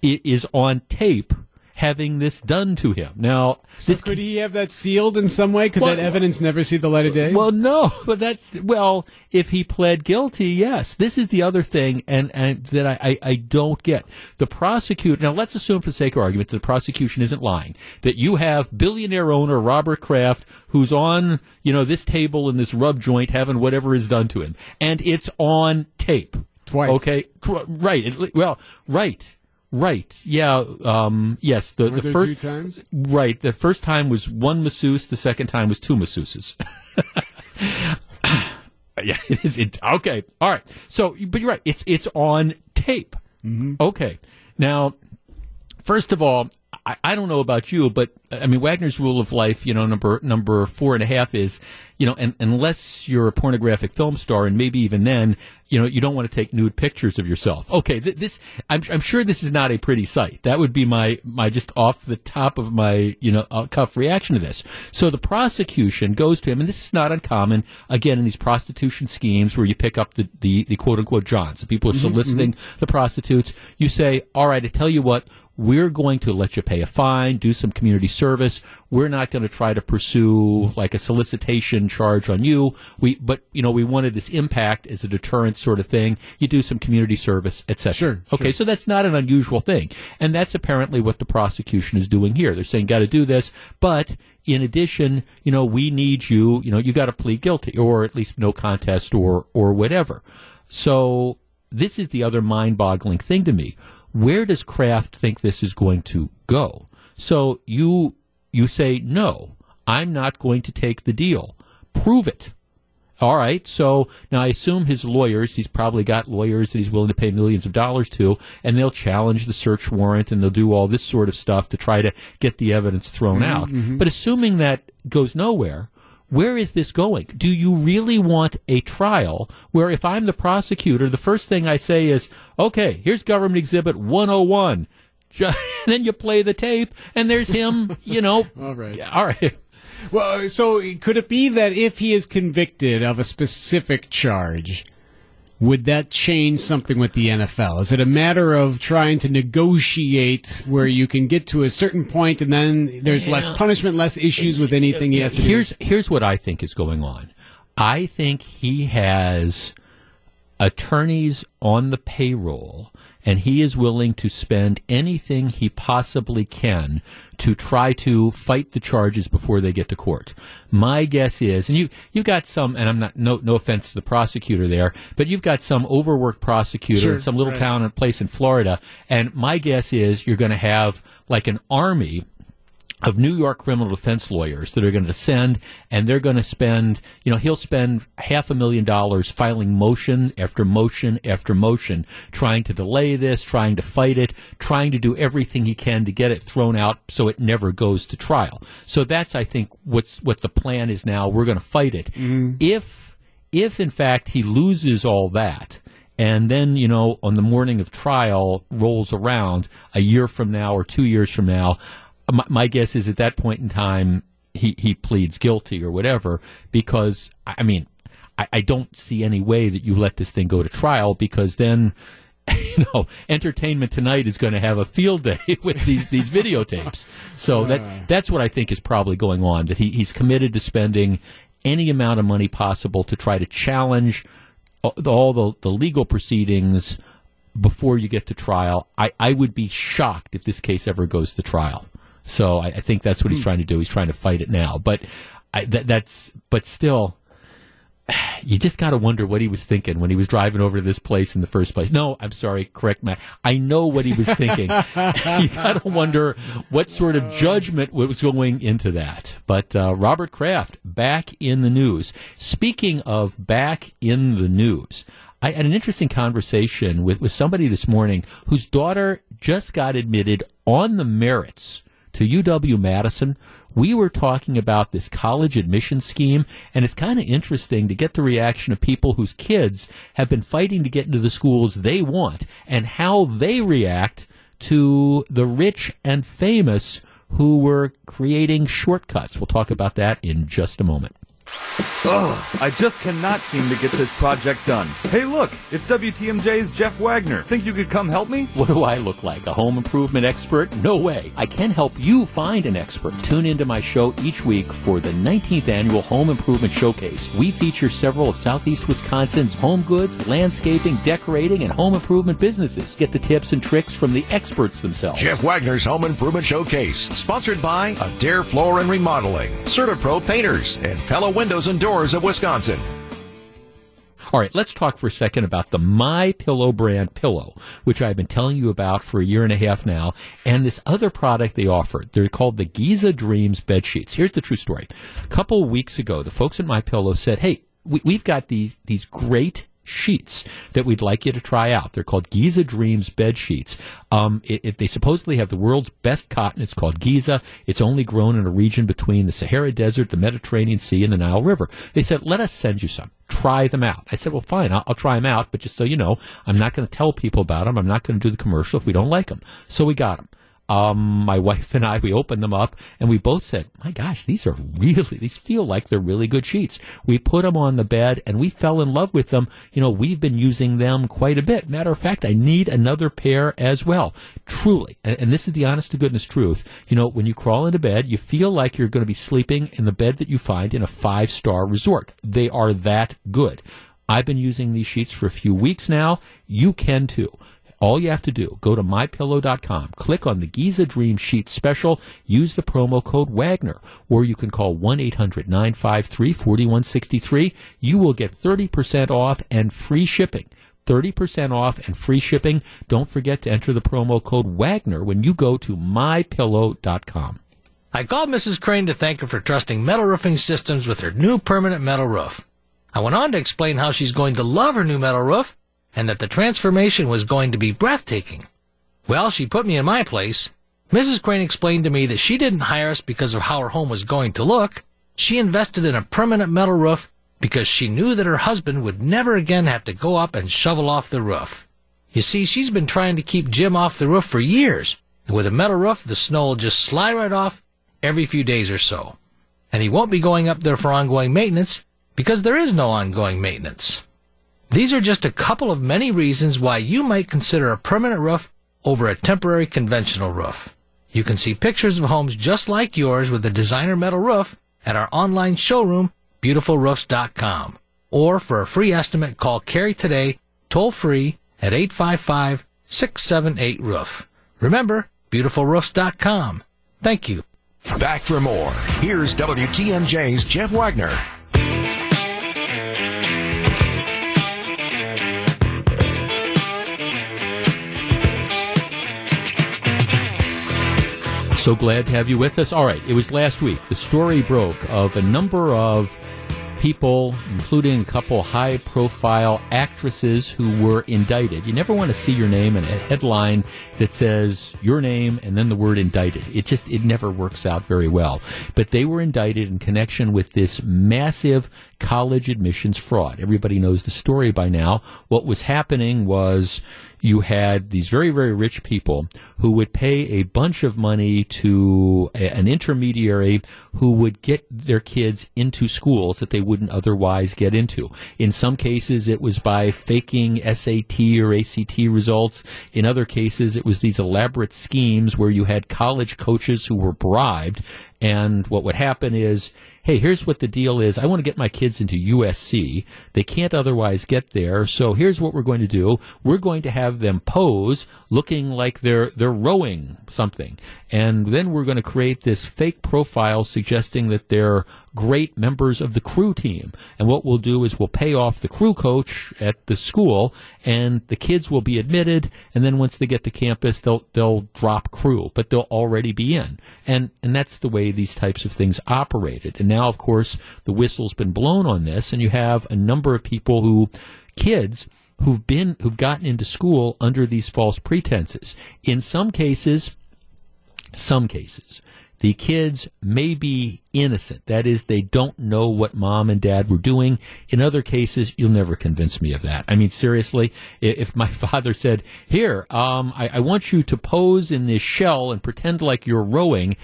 is on tape having this done to him. Now, so this could he have that sealed in some way? Could well, that evidence never see the light of day? Well, no. But that well, if he pled guilty, yes. This is the other thing, and, and that I, I, I don't get. The prosecutor. Now, let's assume, for the sake of argument, that the prosecution isn't lying. That you have billionaire owner Robert Kraft, who's on you know this table in this rub joint, having whatever is done to him, and it's on tape. Twice. Okay. Right. Well. Right. Right. Yeah. Um, yes. The, Were the there first two times? Right. The first time was one masseuse. The second time was two masseuses. yeah. It is. It, okay. All right. So, but you're right. It's it's on tape. Mm-hmm. Okay. Now, first of all, I, I don't know about you, but I mean Wagner's rule of life, you know, number number four and a half is you know, and unless you're a pornographic film star, and maybe even then, you know, you don't want to take nude pictures of yourself. Okay, th- this I'm, I'm sure this is not a pretty sight. That would be my my just off the top of my, you know, uh, cuff reaction to this. So the prosecution goes to him, and this is not uncommon. Again, in these prostitution schemes where you pick up the the, the quote unquote Johns, the people who are soliciting mm-hmm, mm-hmm. the prostitutes. You say, all right, I tell you what. We're going to let you pay a fine, do some community service. We're not going to try to pursue like a solicitation charge on you. We, but you know, we wanted this impact as a deterrent sort of thing. You do some community service, et cetera. Sure, okay, sure. So that's not an unusual thing, and that's apparently what the prosecution is doing here. They're saying, got to do this, but. In addition, you know, we need you. You know, you got to plead guilty, or at least no contest, or or whatever. So this is the other mind-boggling thing to me. Where does Kraft think this is going to go? So you you say, no, I'm not going to take the deal. Prove it. All right, so now I assume his lawyers, he's probably got lawyers that he's willing to pay millions of dollars to, and they'll challenge the search warrant, and they'll do all this sort of stuff to try to get the evidence thrown mm-hmm, out. Mm-hmm. But assuming that goes nowhere, where is this going? Do you really want a trial where if I'm the prosecutor, the first thing I say is, okay, here's Government Exhibit one oh one. And then you play the tape, and there's him, you know. All right. All right. Well, so could it be that if he is convicted of a specific charge, would that change something with the N F L? Is it a matter of trying to negotiate where you can get to a certain point and then there's yeah. less punishment, less issues with anything he has to do? Here's, here's what I think is going on. I think he has attorneys on the payroll, and he is willing to spend anything he possibly can to try to fight the charges before they get to court. My guess is, and you you got some, and I'm not no no offense to the prosecutor there, but you've got some overworked prosecutor sure, in some little right. town or place in Florida, and my guess is you're going to have like an army of New York criminal defense lawyers that are going to descend, and they're going to spend, you know, he'll spend half a million dollars filing motion after motion after motion, trying to delay this, trying to fight it, trying to do everything he can to get it thrown out so it never goes to trial. So that's, I think, what's what the plan is now. We're going to fight it. Mm-hmm. If, if, in fact, he loses all that, and then, you know, on the morning of trial rolls around a year from now or two years from now, my guess is at that point in time, he, he pleads guilty or whatever, because, I mean, I, I don't see any way that you let this thing go to trial, because then, you know, Entertainment Tonight is going to have a field day with these, these videotapes. So that that's what I think is probably going on, that he, he's committed to spending any amount of money possible to try to challenge all the, the legal proceedings before you get to trial. I, I would be shocked if this case ever goes to trial. So I, I think that's what he's trying to do. He's trying to fight it now, but I, that, that's but still, you just got to wonder what he was thinking when he was driving over to this place in the first place. No, I'm sorry, correct, Matt. I know what he was thinking. You got to wonder what sort of judgment was going into that. But uh, Robert Kraft back in the news. Speaking of back in the news, I had an interesting conversation with, with somebody this morning whose daughter just got admitted on the merits to U W Madison. We were talking about this college admission scheme, and it's kind of interesting to get the reaction of people whose kids have been fighting to get into the schools they want, and how they react to the rich and famous who were creating shortcuts. We'll talk about that in just a moment. Ugh, I just cannot seem to get this project done. Hey, look, it's W T M J's Jeff Wagner. Think you could come help me? What do I look like, a home improvement expert? No way. I can help you find an expert. Tune into my show each week for the nineteenth Annual Home Improvement Showcase. We feature several of Southeast Wisconsin's home goods, landscaping, decorating, and home improvement businesses. Get the tips and tricks from the experts themselves. Jeff Wagner's Home Improvement Showcase, sponsored by Adair Floor and Remodeling, CertaPro Painters, and fellow Windows and Doors of Wisconsin. All right, let's talk for a second about the MyPillow brand pillow, which I've been telling you about for a year and a half now, and this other product they offered. They're called the Giza Dreams bed sheets. Here's the true story. A couple weeks ago, the folks at MyPillow said, hey, we, we've got these these great sheets that we'd like you to try out. They're called Giza Dreams bed sheets. Um, it, it, they supposedly have the world's best cotton. It's called Giza. It's only grown in a region between the Sahara Desert, the Mediterranean Sea, and the Nile River. They said, let us send you some. Try them out. I said, well, fine, I'll, I'll try them out, but just so you know, I'm not going to tell people about them. I'm not going to do the commercial if we don't like them. So we got them. Um, my wife and I, we opened them up, and we both said, my gosh, these are really, these feel like they're really good sheets. We put them on the bed, and we fell in love with them. You know, we've been using them quite a bit. Matter of fact, I need another pair as well. Truly, and, and this is the honest-to-goodness truth, you know, when you crawl into bed, you feel like you're going to be sleeping in the bed that you find in a five-star resort. They are that good. I've been using these sheets for a few weeks now. You can, too. All you have to do, go to my pillow dot com, click on the Giza Dream Sheet Special, use the promo code Wagner, or you can call one eight hundred nine five three four one six three. You will get thirty percent off and free shipping. thirty percent off and free shipping. Don't forget to enter the promo code Wagner when you go to my pillow dot com. I called Missus Crane to thank her for trusting Metal Roofing Systems with her new permanent metal roof. I went on to explain how she's going to love her new metal roof, and that the transformation was going to be breathtaking. Well, she put me in my place. Missus Crane explained to me that she didn't hire us because of how her home was going to look. She invested in a permanent metal roof because she knew that her husband would never again have to go up and shovel off the roof. You see, she's been trying to keep Jim off the roof for years, and with a metal roof, the snow will just slide right off every few days or so. And he won't be going up there for ongoing maintenance because there is no ongoing maintenance. These are just a couple of many reasons why you might consider a permanent roof over a temporary conventional roof. You can see pictures of homes just like yours with a designer metal roof at our online showroom, beautiful roofs dot com. Or for a free estimate, call Carrie today, toll-free at eight five five six seven eight roof. Remember, beautiful roofs dot com. Thank you. Back for more. Here's W T M J's Jeff Wagner. So glad to have you with us. All right, it was last week. The story broke of a number of people, including a couple high-profile actresses who were indicted. You never want to see your name in a headline that says your name and then the word indicted. It just, it never works out very well. But they were indicted in connection with this massive college admissions fraud. Everybody knows the story by now. What was happening was, you had these very, very rich people who would pay a bunch of money to a, an intermediary who would get their kids into schools that they wouldn't otherwise get into. In some cases, it was by faking S A T or A C T results. In other cases, it was these elaborate schemes where you had college coaches who were bribed. And what would happen is, hey, here's what the deal is. I want to get my kids into U S C. They can't otherwise get there. So here's what we're going to do. We're going to have them pose looking like they're they're rowing something. And then we're going to create this fake profile suggesting that they're great members of the crew team. And what we'll do is we'll pay off the crew coach at the school, and the kids will be admitted. And then once they get to campus, they'll they'll drop crew, but they'll already be in. And and that's the way these types of things operated. And now, of course, the whistle's been blown on this, and you have a number of people who, kids, who've been, who've gotten into school under these false pretenses. In some cases, some cases, the kids may be innocent. That is, they don't know what mom and dad were doing. In other cases, you'll never convince me of that. I mean, seriously, if my father said, here, um, I, I want you to pose in this shell and pretend like you're rowing,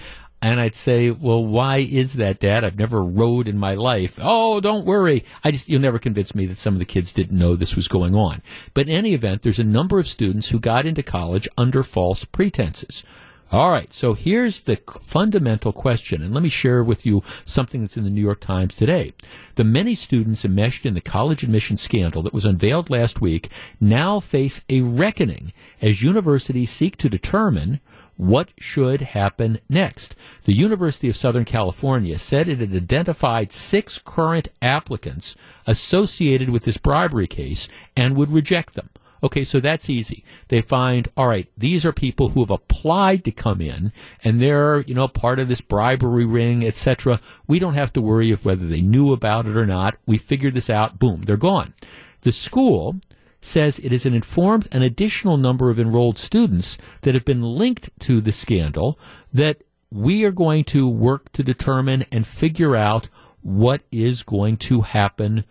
and I'd say, well, why is that, Dad? I've never rowed in my life. Oh, don't worry. I just, you'll never convince me that some of the kids didn't know this was going on. But in any event, there's a number of students who got into college under false pretenses. All right, so here's the fundamental question, and let me share with you something that's in the New York Times today. The many students enmeshed in the college admission scandal that was unveiled last week now face a reckoning as universities seek to determine what should happen next. The University of Southern California said it had identified six current applicants associated with this bribery case and would reject them. Okay, so that's easy. They find, all right, these are people who have applied to come in, and they're, you know, part of this bribery ring, et cetera. We don't have to worry of whether they knew about it or not. We figured this out. Boom, they're gone. The school says it has informed an additional number of enrolled students that have been linked to the scandal that we are going to work to determine and figure out what is going to happen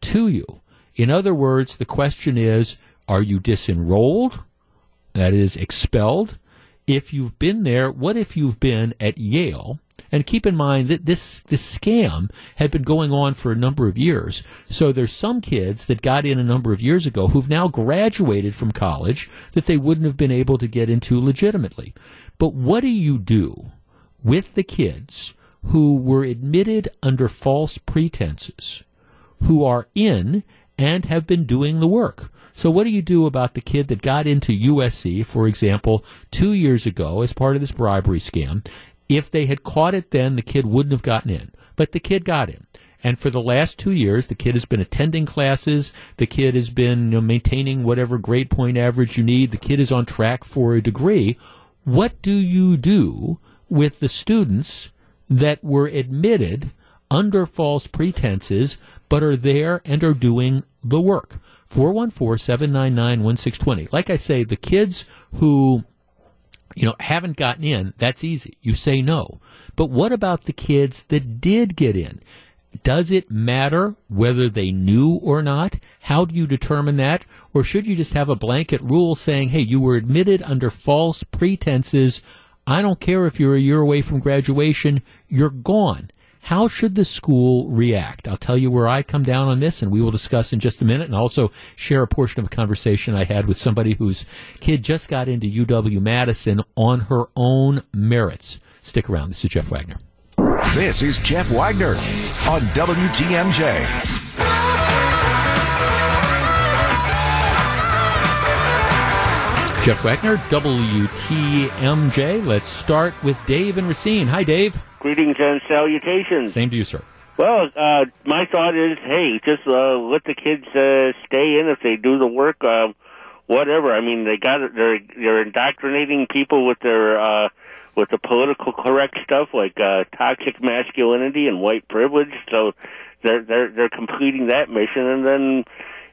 to you. In other words, the question is, are you disenrolled? That is, expelled. If you've been there, what if you've been at Yale? And keep in mind that this, this scam had been going on for a number of years. So there's some kids that got in a number of years ago who've now graduated from college that they wouldn't have been able to get into legitimately. But what do you do with the kids who were admitted under false pretenses, who are in and have been doing the work? So what do you do about the kid that got into U S C, for example, two years ago as part of this bribery scam? If they had caught it then, the kid wouldn't have gotten in. But the kid got in. And for the last two years, the kid has been attending classes. The kid has been, you know, maintaining whatever grade point average you need. The kid is on track for a degree. What do you do with the students that were admitted under false pretenses but are there and are doing the work? four one four, seven nine nine, one six two zero. Like I say, the kids who, you know, haven't gotten in, that's easy. You say no. But what about the kids that did get in? Does it matter whether they knew or not? How do you determine that? Or should you just have a blanket rule saying, hey, you were admitted under false pretenses. I don't care if you're a year away from graduation. You're gone. How should the school react? I'll tell you where I come down on this, and we will discuss in just a minute, and also share a portion of a conversation I had with somebody whose kid just got into U W Madison on her own merits. Stick around. This is Jeff Wagner. This is Jeff Wagner on W T M J. Jeff Wagner, W T M J. Let's start with Dave in Racine. Hi, Dave. Greetings and salutations. Same to you, sir. Well, uh, my thought is, hey, just uh, let the kids uh, stay in if they do the work, uh, whatever. I mean, they got they're they're indoctrinating people with their uh, with the political correct stuff like uh, toxic masculinity and white privilege. So they're they're they're completing that mission, and then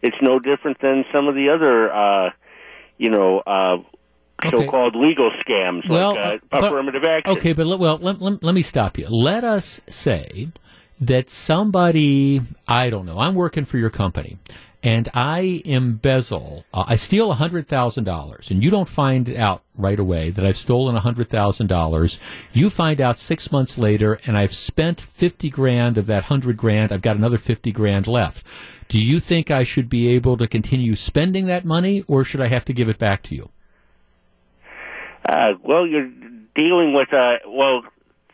it's no different than some of the other, uh, you know. Uh, So-called okay. legal scams, well, like uh, affirmative but, action. Okay, but well, let, let, let me stop you. Let us say that somebody, I don't know, I'm working for your company, and I embezzle, uh, I steal one hundred thousand dollars, and you don't find out right away that I've stolen one hundred thousand dollars. You find out six months later, and I've spent fifty grand of that one hundred grand. I've got another fifty grand left. Do you think I should be able to continue spending that money, or should I have to give it back to you? Uh, well, you're dealing with, uh, well,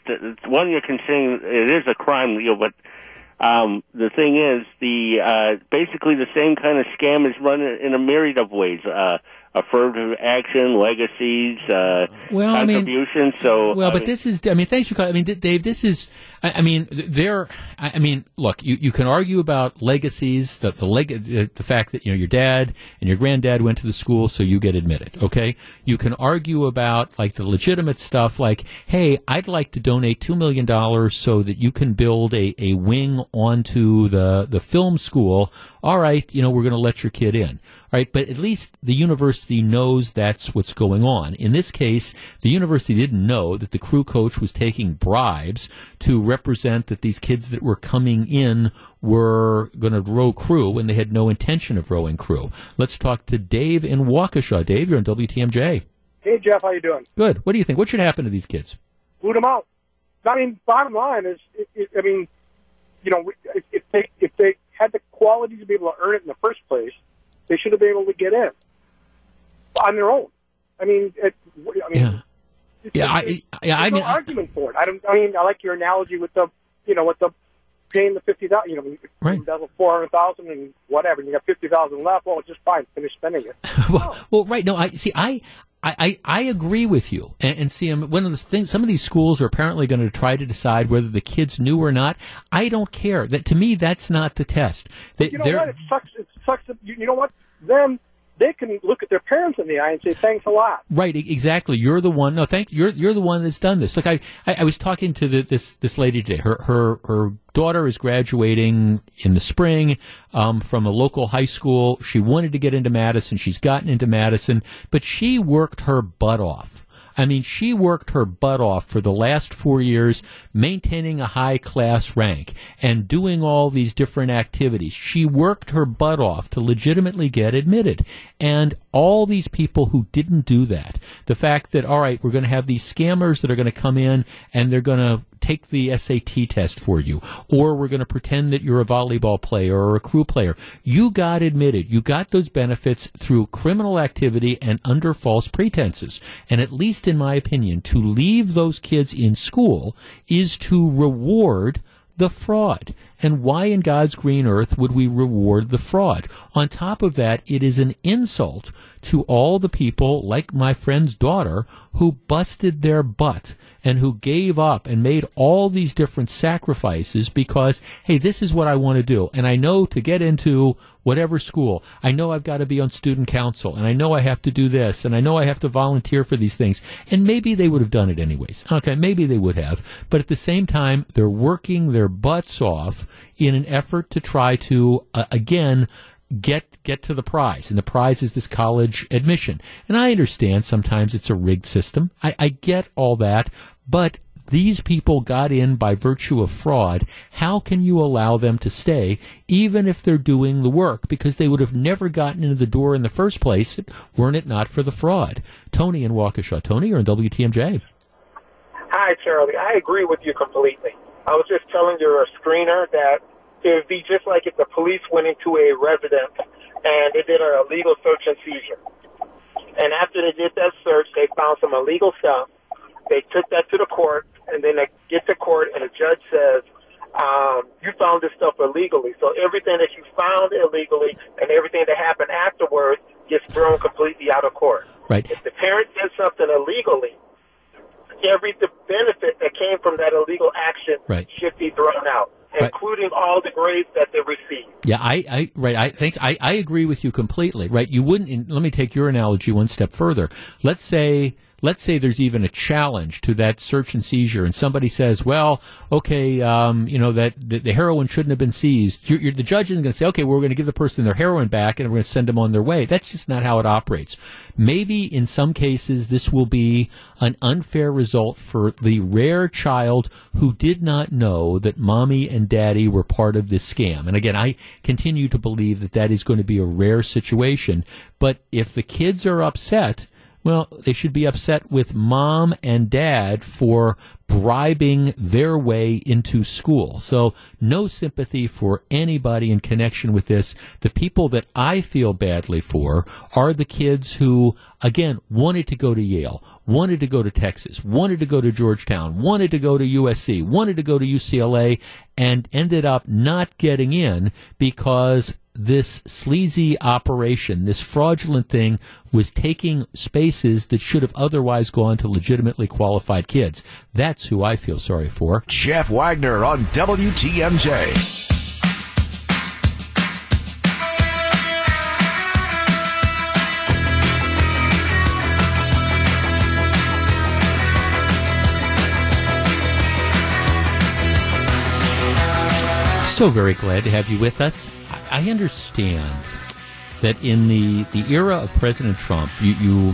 the, the one you're considering, it is a crime, you know, but um, the thing is, the uh, basically the same kind of scam is run in a myriad of ways. Uh, affirmative action, legacies, uh, well, contributions. I mean, so, well, I but mean, this is, I mean, thanks for calling. I mean, Dave, this is, I, I mean, there, I, I mean, look, you, you can argue about legacies, the, the leg, the fact that, you know, your dad and your granddad went to the school, so you get admitted. Okay. You can argue about like the legitimate stuff, like, hey, I'd like to donate two million dollars so that you can build a, a wing onto the, the film school. All right. You know, we're going to let your kid in. All right, but at least the university knows that's what's going on. In this case, the university didn't know that the crew coach was taking bribes to represent that these kids that were coming in were going to row crew when they had no intention of rowing crew. Let's talk to Dave in Waukesha. Dave, you're on W T M J. Hey, Jeff, how you doing? Good. What do you think? What should happen to these kids? Boot them out. I mean, bottom line is, it, it, I mean, you know, if they, if they had the quality to be able to earn it in the first place, they should have been able to get in on their own. I mean, it, I mean, yeah, it's, yeah, I, yeah, I mean, no argument for it. I don't. I mean, I like your analogy with the, you know, with the paying the fifty thousand. You know, right. Four hundred thousand and whatever. And you got fifty thousand left. Well, it's just fine. Finish spending it. well, oh. well, right. No, I see. I. I, I, I agree with you. And, and see, one of the things, some of these schools are apparently going to try to decide whether the kids knew or not. I don't care. That to me, that's not the test. They, you know what? It sucks. It sucks. You know what? Then they can look at their parents in the eye and say, thanks a lot. Right, exactly. You're the one. No, thank you're you're the one that's done this. Look, I, I, I was talking to the, this this lady today. Her her her daughter is graduating in the spring um, from a local high school. She wanted to get into Madison. She's gotten into Madison, but she worked her butt off. I mean, she worked her butt off for the last four years, maintaining a high-class rank and doing all these different activities. She worked her butt off to legitimately get admitted. And all these people who didn't do that, the fact that, all right, we're going to have these scammers that are going to come in and they're going to take the S A T test for you, or we're going to pretend that you're a volleyball player or a crew player. You got admitted. You got those benefits through criminal activity and under false pretenses. And at least, in my opinion, to leave those kids in school is to reward the fraud. And why in God's green earth would we reward the fraud? On top of that, it is an insult to all the people, like my friend's daughter, who busted their butt and who gave up and made all these different sacrifices because, hey, this is what I want to do. And I know to get into whatever school, I know I've got to be on student council, and I know I have to do this, and I know I have to volunteer for these things. And maybe they would have done it anyways. Okay, maybe they would have. But at the same time, they're working their butts off in an effort to try to, uh, again, Get get to the prize, and the prize is this college admission. And I understand sometimes it's a rigged system. I, I get all that, but these people got in by virtue of fraud. How can you allow them to stay, even if they're doing the work? Because they would have never gotten into the door in the first place, weren't it not for the fraud. Tony in Waukesha. Tony, you're on W T M J. Hi, Charlie. I agree with you completely. I was just telling your screener that it would be just like if the police went into a residence and they did a illegal search and seizure. And after they did that search, they found some illegal stuff. They took that to the court, and then they get to court, and the judge says, um, you found this stuff illegally. So everything that you found illegally and everything that happened afterwards gets thrown completely out of court. Right. If the parent did something illegally, every the benefit that came from that illegal action right. should be thrown out. Right. Including all the grades that they received. Yeah, I, I right. I think I, I agree with you completely. Right, you wouldn't. And let me take your analogy one step further. Let's say. Let's say there's even a challenge to that search and seizure, and somebody says, well, okay, um, you know, that the, the heroin shouldn't have been seized. You're, you're, the judge isn't going to say, okay, well, we're going to give the person their heroin back, and we're going to send them on their way. That's just not how it operates. Maybe in some cases this will be an unfair result for the rare child who did not know that mommy and daddy were part of this scam. And again, I continue to believe that that is going to be a rare situation. But if the kids are upset, well, they should be upset with mom and dad for bribing their way into school. So no sympathy for anybody in connection with this. The people that I feel badly for are the kids who, again, wanted to go to Yale, wanted to go to Texas, wanted to go to Georgetown, wanted to go to U S C, wanted to go to U C L A, and ended up not getting in because this sleazy operation, this fraudulent thing, was taking spaces that should have otherwise gone to legitimately qualified kids. That's who I feel sorry for. Jeff Wagner on W T M J. So very glad to have you with us. I understand that in the, the era of President Trump, you, you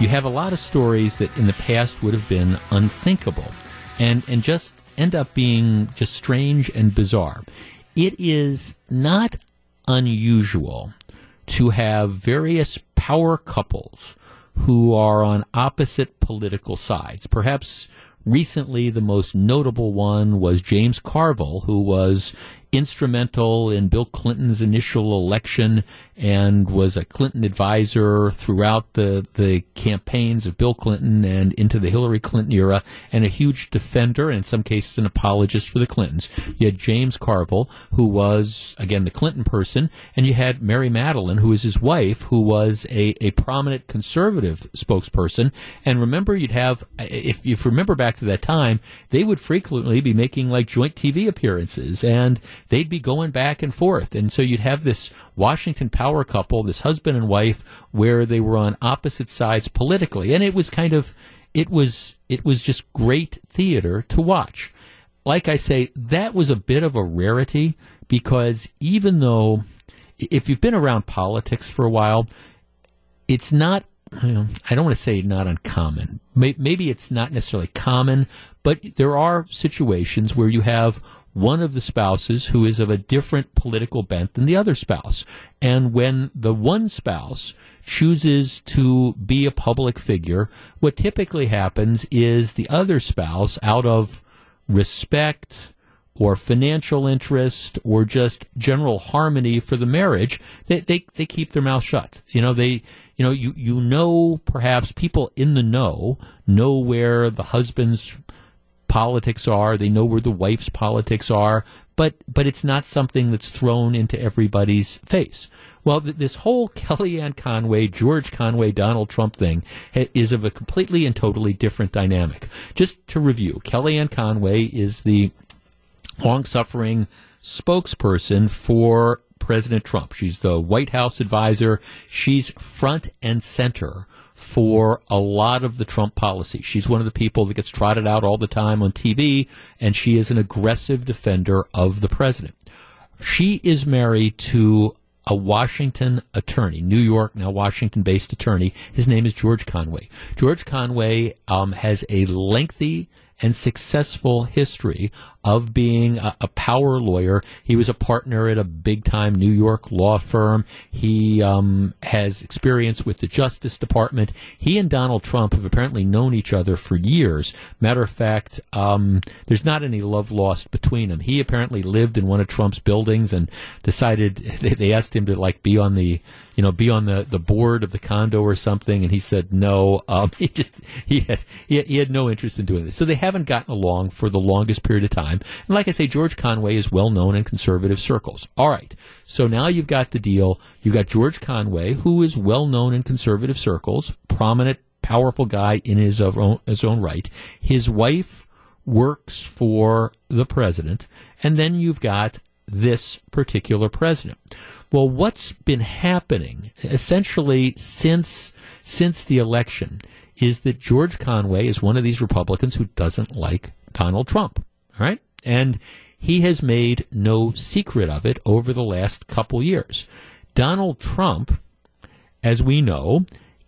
you have a lot of stories that in the past would have been unthinkable and, and just end up being just strange and bizarre. It is not unusual to have various power couples who are on opposite political sides. Perhaps recently the most notable one was James Carville, who was instrumental in Bill Clinton's initial election and was a Clinton advisor throughout the, the campaigns of Bill Clinton and into the Hillary Clinton era, and a huge defender and in some cases an apologist for the Clintons. You had James Carville, who was, again, the Clinton person, and you had Mary Madeline, who is his wife, who was a, a prominent conservative spokesperson. And remember, you'd have, if you remember back to that time, they would frequently be making like joint T V appearances, and they'd be going back and forth. And so you'd have this Washington power couple, this husband and wife, where they were on opposite sides politically. And it was kind of, it was, it was just great theater to watch. Like I say, that was a bit of a rarity because even though if you've been around politics for a while, it's not, you know, I don't want to say not uncommon. Maybe it's not necessarily common, but there are situations where you have one of the spouses who is of a different political bent than the other spouse. And when the one spouse chooses to be a public figure, what typically happens is the other spouse, out of respect or financial interest or just general harmony for the marriage, they they, they keep their mouth shut. You know, they you know, you, you know perhaps people in the know know where the husband's politics are, they know where the wife's politics are, but but it's not something that's thrown into everybody's face. Well, th- this whole Kellyanne Conway, George Conway, Donald Trump thing ha- is of a completely and totally different dynamic. Just to review, Kellyanne Conway is the long-suffering spokesperson for President Trump. She's the White House advisor. She's front and center for a lot of the Trump policy. She's one of the people that gets trotted out all the time on T V, and she is an aggressive defender of the president. She is married to a Washington attorney, New York, now Washington-based attorney. His name is George Conway. George Conway um, has a lengthy and successful history of being a, a power lawyer. He was a partner at a big-time New York law firm. He um, has experience with the Justice Department. He and Donald Trump have apparently known each other for years. Matter of fact, um, there's not any love lost between them. He apparently lived in one of Trump's buildings and decided they, they asked him to like be on the you know be on the, the board of the condo or something, and he said no. Um, he just he had he, he had no interest in doing this. So they haven't gotten along for the longest period of time. And like I say, George Conway is well known in conservative circles. All right. So now you've got the deal. You've got George Conway, who is well known in conservative circles, prominent, powerful guy in his own, his own right. His wife works for the president. And then you've got this particular president. Well, what's been happening essentially since since the election is that George Conway is one of these Republicans who doesn't like Donald Trump. All right. And he has made no secret of it over the last couple years. Donald Trump, as we know,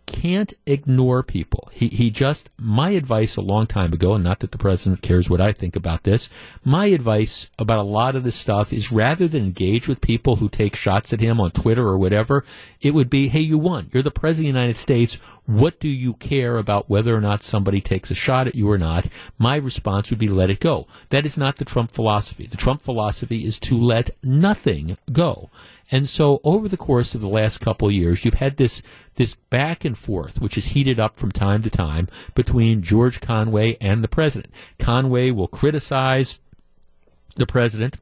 can't ignore people. He he just, my advice a long time ago, and not that the president cares what I think about this, my advice about a lot of this stuff is rather than engage with people who take shots at him on Twitter or whatever, it would be, hey, you won. You're the president of the United States. What do you care about whether or not somebody takes a shot at you or not? My response would be let it go. That is not the Trump philosophy. The Trump philosophy is to let nothing go. And so over the course of the last couple of years, you've had this this back and forth, which is heated up from time to time between George Conway and the president. Conway will criticize the president,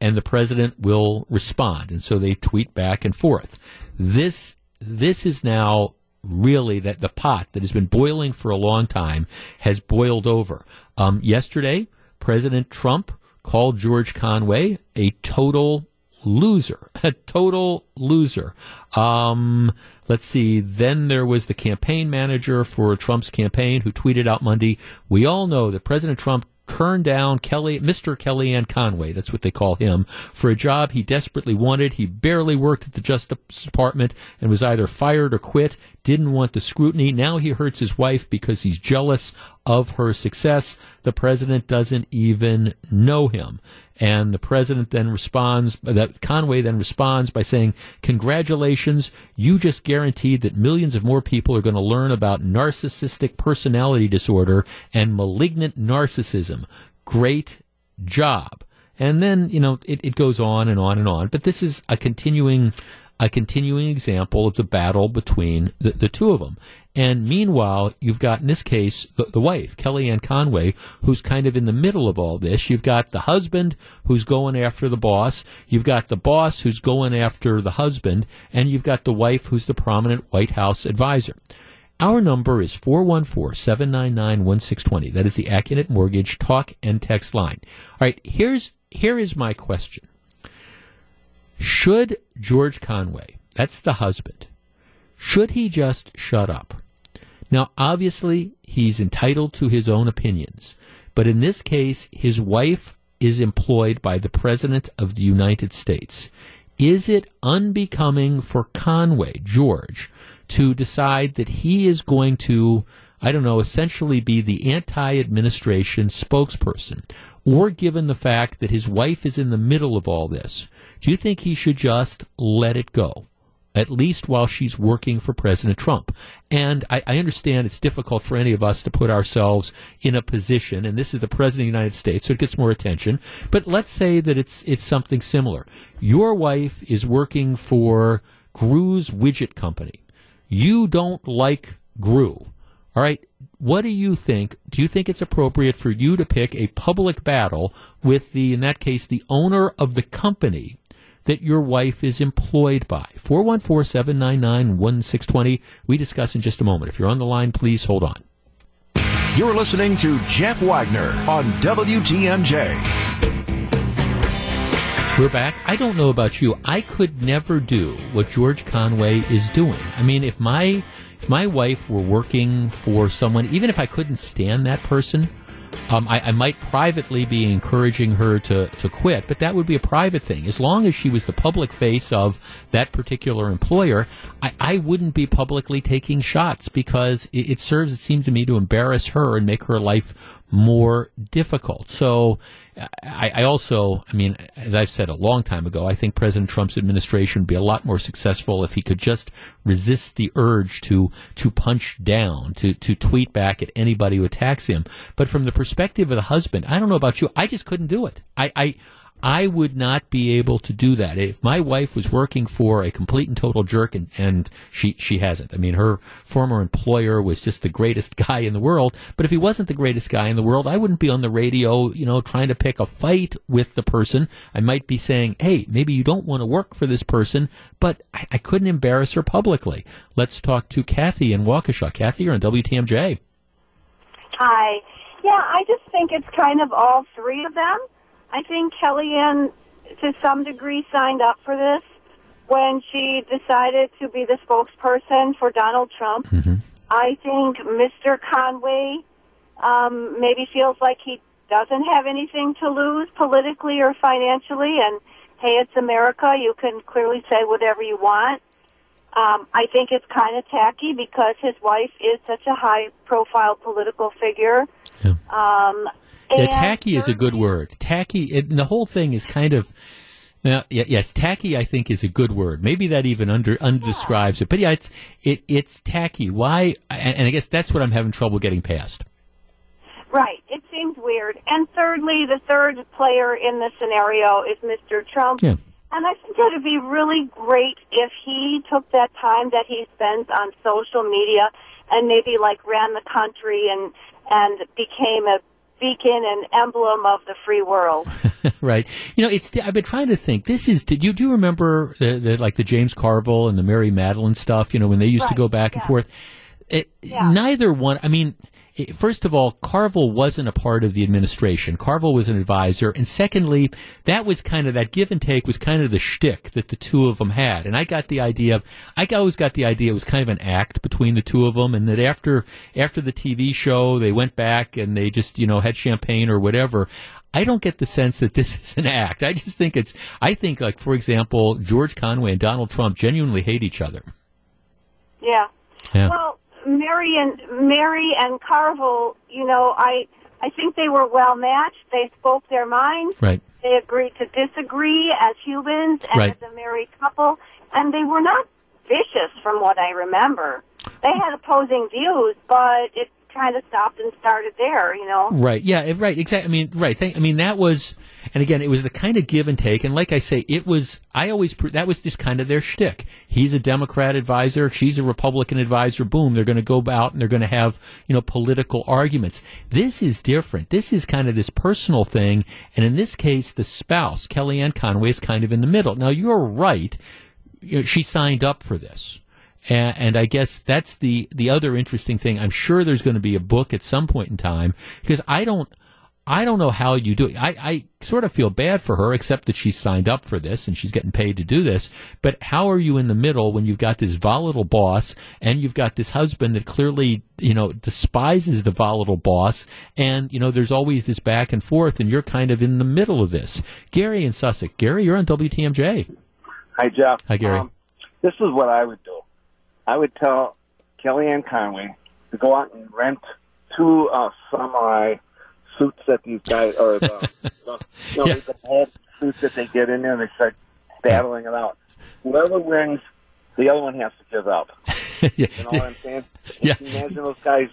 and the president will respond. And so they tweet back and forth. This this is now really that the pot that has been boiling for a long time has boiled over. Um, yesterday, President Trump called George Conway a total loser, a total loser. Um, let's see. Then there was the campaign manager for Trump's campaign who tweeted out Monday, we all know that President Trump turned down Kelly, Mister Kellyanne Conway, that's what they call him, for a job he desperately wanted. He barely worked at the Justice Department and was either fired or quit, didn't want the scrutiny. Now he hurts his wife because he's jealous of her success. The president doesn't even know him. And the president then responds, that Conway then responds by saying, congratulations, you just guaranteed that millions of more people are going to learn about narcissistic personality disorder and malignant narcissism. Great job. And then, you know, it, it goes on and on and on. But this is a continuing, a continuing example of the battle between the, the two of them. And meanwhile, you've got, in this case, the, the wife, Kellyanne Conway, who's kind of in the middle of all this. You've got the husband who's going after the boss. You've got the boss who's going after the husband. And you've got the wife who's the prominent White House advisor. Our number is four one four, seven nine nine, one six two zero. That is the AccuNet Mortgage talk and text line. All right, here's here is my question. Should George Conway, that's the husband, should he just shut up? Now, obviously, he's entitled to his own opinions. But in this case, his wife is employed by the President of the United States. Is it unbecoming for Conway, George, to decide that he is going to, I don't know, essentially be the anti-administration spokesperson? Or given the fact that his wife is in the middle of all this, do you think he should just let it go, at least while she's working for President Trump? And I, I understand it's difficult for any of us to put ourselves in a position, and this is the President of the United States, so it gets more attention, but let's say that it's it's something similar. Your wife is working for Gru's Widget Company. You don't like Gru. All right, what do you think? Do you think it's appropriate for you to pick a public battle with the, in that case, the owner of the company that your wife is employed by? four one four, seven nine nine, one six two zero. We discuss in just a moment. If you're on the line, please hold on. You're listening to Jeff Wagner on W T M J. We're back. I don't know about you. I could never do what George Conway is doing. I mean, if my if my wife were working for someone, even if I couldn't stand that person, Um, I, I might privately be encouraging her to, to quit, but that would be a private thing. As long as she was the public face of that particular employer, I, I wouldn't be publicly taking shots because it, it serves, it seems to me, to embarrass her and make her life more difficult. So I, I also, I mean, as I've said a long time ago, I think President Trump's administration would be a lot more successful if he could just resist the urge to to punch down, to, to tweet back at anybody who attacks him. But from the perspective of the husband, I don't know about you, I just couldn't do it. I, I I would not be able to do that. If my wife was working for a complete and total jerk, and, and she, she hasn't. I mean, her former employer was just the greatest guy in the world. But if he wasn't the greatest guy in the world, I wouldn't be on the radio, you know, trying to pick a fight with the person. I might be saying, hey, maybe you don't want to work for this person, but I, I couldn't embarrass her publicly. Let's talk to Kathy in Waukesha. Kathy, you're on W T M J. Hi. Yeah, I just think it's kind of all three of them. I think Kellyanne, to some degree, signed up for this when she decided to be the spokesperson for Donald Trump. Mm-hmm. I think Mister Conway um, maybe feels like he doesn't have anything to lose politically or financially, and, hey, it's America. You can clearly say whatever you want. Um, I think it's kind of tacky because his wife is such a high-profile political figure. Yeah. Um Yeah, tacky is a good word. Tacky, it, and the whole thing is kind of, now, yes, tacky I think is a good word. Maybe that even under, underdescribes it. But yeah, it's it, it's tacky. Why? And, and I guess that's what I'm having trouble getting past. Right. It seems weird. And thirdly, the third player in the scenario is Mister Trump. Yeah. And I think it would be really great if he took that time that he spends on social media and maybe like ran the country and, and became a beacon and emblem of the free world. Right. You know, it's. I've been trying to think. This is. Did you do you remember the, the, like the James Carville and the Mary Madeline stuff? You know, when they used right. to go back yeah. and forth. It, yeah. Neither one. I mean, it, first of all, Carville wasn't a part of the administration. Carville was an advisor, and secondly, that was kind of that give and take was kind of the shtick that the two of them had. And I got the idea. I always got the idea it was kind of an act between the two of them, and that after after the T V show, they went back and they just you know had champagne or whatever. I don't get the sense that this is an act. I just think it's. I think like for example, George Conway and Donald Trump genuinely hate each other. Yeah. Yeah. Well. Mary and Mary and Carville, you know, I I think they were well matched. They spoke their minds. Right. They agreed to disagree as humans and right. as a married couple, and they were not vicious, from what I remember. They had opposing views, but it kind of stopped and started there, you know. Right. Yeah. Right. Exactly. I mean, right. I mean, that was. And again, it was the kind of give and take. And like I say, it was, I always, that was just kind of their shtick. He's a Democrat advisor. She's a Republican advisor. Boom. They're going to go out and they're going to have, you know, political arguments. This is different. This is kind of this personal thing. And in this case, the spouse, Kellyanne Conway, is kind of in the middle. Now, you're right. She signed up for this. And I guess that's the, the other interesting thing. I'm sure there's going to be a book at some point in time because I don't, I don't know how you do it. I, I sort of feel bad for her, except that she signed up for this and she's getting paid to do this. But how are you in the middle when you've got this volatile boss and you've got this husband that clearly, you know, despises the volatile boss? And, you know, there's always this back and forth, and you're kind of in the middle of this. Gary in Sussex. Gary, you're on W T M J. Hi, Jeff. Hi, Gary. Um, this is what I would do. I would tell Kellyanne Conway to go out and rent two uh, samurai suits that these guys, or the, the, no, yeah. the bad suits that they get in there, and they start battling it out. Whoever wins, the other one has to give up. yeah. You know what I'm saying? Yeah. Imagine those guys,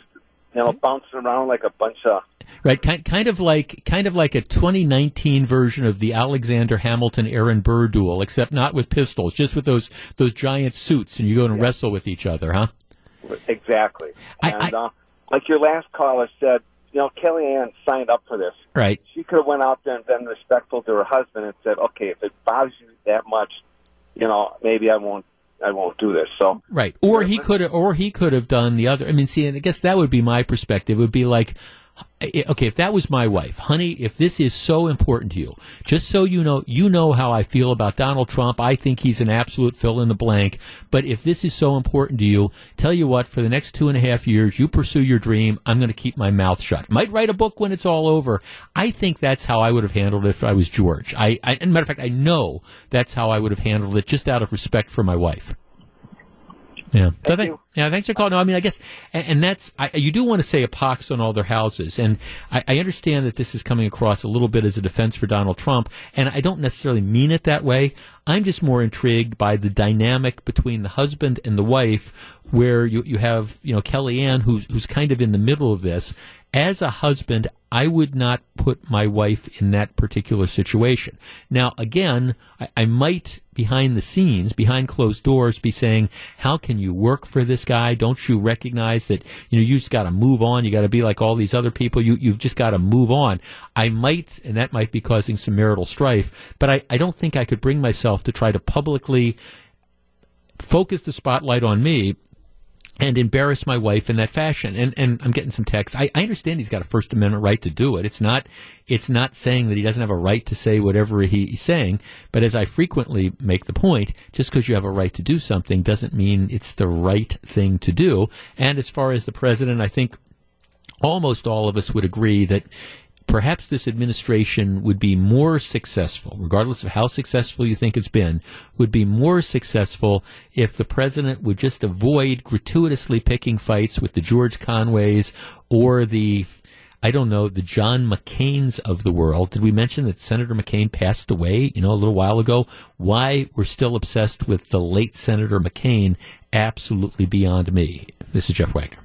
you know, bouncing around like a bunch of... Right, kind kind of like kind of like a twenty nineteen version of the Alexander Hamilton Aaron Burr duel, except not with pistols, just with those those giant suits, and you go and yeah. wrestle with each other, huh? Exactly. I, and I, uh, like your last caller said, you know, Kellyanne signed up for this. Right. She could have went out there and been respectful to her husband and said, okay, if it bothers you that much, you know, maybe I won't I won't do this. So right. Or he could have or he could have done the other. I mean, see, and I guess that would be my perspective. It would be like, okay, if that was my wife, honey, if this is so important to you, just so you know, you know how I feel about Donald Trump. I think he's an absolute fill in the blank. But if this is so important to you, tell you what, for the next two and a half years, you pursue your dream. I'm going to keep my mouth shut. Might write a book when it's all over. I think that's how I would have handled it if I was George. I, I as a matter of fact, I know that's how I would have handled it, just out of respect for my wife. Yeah. So Thank yeah. Thanks for calling. No, I mean, I guess, and, and that's, I, you do want to say a pox on all their houses. And I, I understand that this is coming across a little bit as a defense for Donald Trump. And I don't necessarily mean it that way. I'm just more intrigued by the dynamic between the husband and the wife, where you, you have, you know, Kellyanne, who's, who's kind of in the middle of this. As a husband, I would not put my wife in that particular situation. Now, again, I, I might, behind the scenes, behind closed doors, be saying, how can you work for this guy? Don't you recognize that, you know, you just got to move on. You got to be like all these other people. You, you've just got to move on. I might, and that might be causing some marital strife, but I, I don't think I could bring myself to try to publicly focus the spotlight on me and embarrass my wife in that fashion. And and I'm getting some texts. I, I understand he's got a First Amendment right to do it. It's not it's not saying that he doesn't have a right to say whatever he, he's saying. But as I frequently make the point, just because you have a right to do something doesn't mean it's the right thing to do. And as far as the president, I think almost all of us would agree that perhaps this administration would be more successful, regardless of how successful you think it's been, would be more successful if the president would just avoid gratuitously picking fights with the George Conways or the, I don't know, the John McCain's of the world. Did we mention that Senator McCain passed away, you know, a little while ago? Why we're still obsessed with the late Senator McCain, absolutely beyond me. This is Jeff Wagner.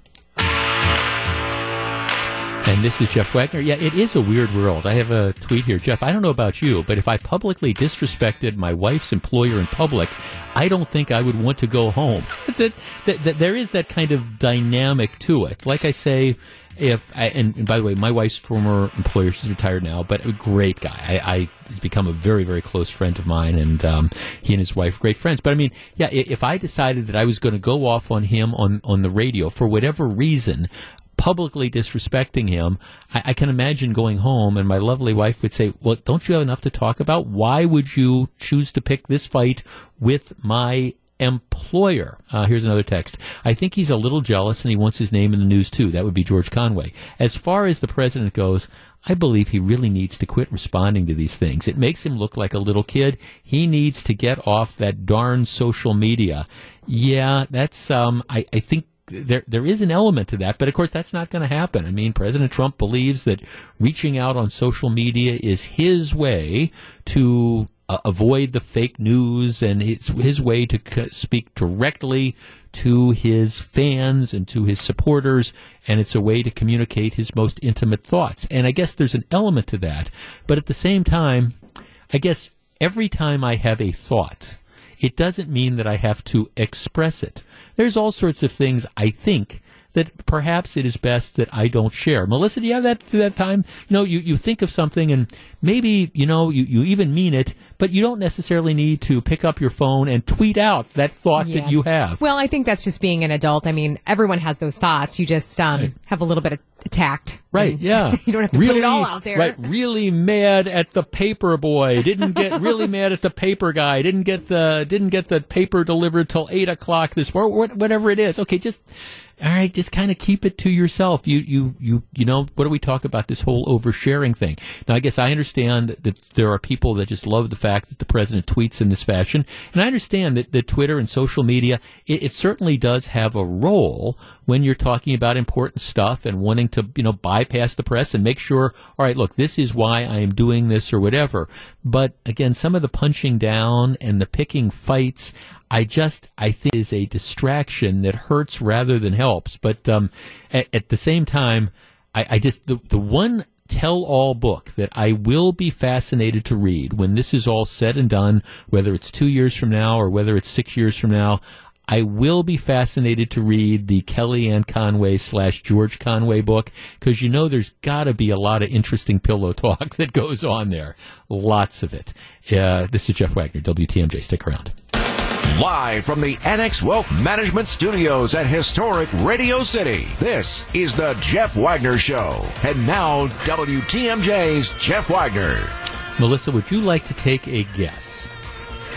And this is Jeff Wagner. Yeah, it is a weird world. I have a tweet here. Jeff, I don't know about you, but if I publicly disrespected my wife's employer in public, I don't think I would want to go home. that, that, that, there is that kind of dynamic to it. Like I say, if I, and, and by the way, my wife's former employer, she's retired now, but a great guy. I, I he's become a very, very close friend of mine, and um, he and his wife, great friends. But I mean, yeah, if I decided that I was going to go off on him on, on the radio for whatever reason, publicly disrespecting him, I, I can imagine going home and my lovely wife would say, well, don't you have enough to talk about? Why would you choose to pick this fight with my employer? Uh, here's another text. I think he's a little jealous and he wants his name in the news too. That would be George Conway. As far as the president goes, I believe he really needs to quit responding to these things. It makes him look like a little kid. He needs to get off that darn social media. Yeah, that's, um, I, I think, There, there is an element to that, but of course that's not going to happen. I mean, President Trump believes that reaching out on social media is his way to uh, avoid the fake news, and it's his way to c- speak directly to his fans and to his supporters, and it's a way to communicate his most intimate thoughts. And I guess there's an element to that, but at the same time, I guess every time I have a thought, it doesn't mean that I have to express it. There's all sorts of things, I think, that perhaps it is best that I don't share. Melissa, do you have that that time? You know, you, you think of something and maybe, you know, you, you even mean it, but you don't necessarily need to pick up your phone and tweet out that thought yeah. that you have. Well, I think that's just being an adult. I mean, everyone has those thoughts. You just um, right. have a little bit of tact. Right, yeah. You don't have to really, put it all out there. Right, really mad at the paper boy. Didn't get really mad at the paper guy. Didn't get the didn't get the paper delivered till eight o'clock this morning, whatever it is. Okay, just... All right, just kind of keep it to yourself. You, you, you, you know, what do we talk about this whole oversharing thing? Now, I guess I understand that there are people that just love the fact that the president tweets in this fashion. And I understand that, that Twitter and social media, it, it certainly does have a role when you're talking about important stuff and wanting to, you know, bypass the press and make sure, all right, look, this is why I am doing this or whatever. But again, some of the punching down and the picking fights, I just, I think is a distraction that hurts rather than helps. But um, at, at the same time, I, I just, the, the one tell-all book that I will be fascinated to read when this is all said and done, whether it's two years from now or whether it's six years from now, I will be fascinated to read the Kellyanne Conway slash George Conway book, because you know there's got to be a lot of interesting pillow talk that goes on there. Lots of it. Uh, this is Jeff Wagner, W T M J. Stick around. Live from the Annex Wealth Management Studios at Historic Radio City, this is the Jeff Wagner Show. And now, W T M J's Jeff Wagner. Melissa, would you like to take a guess?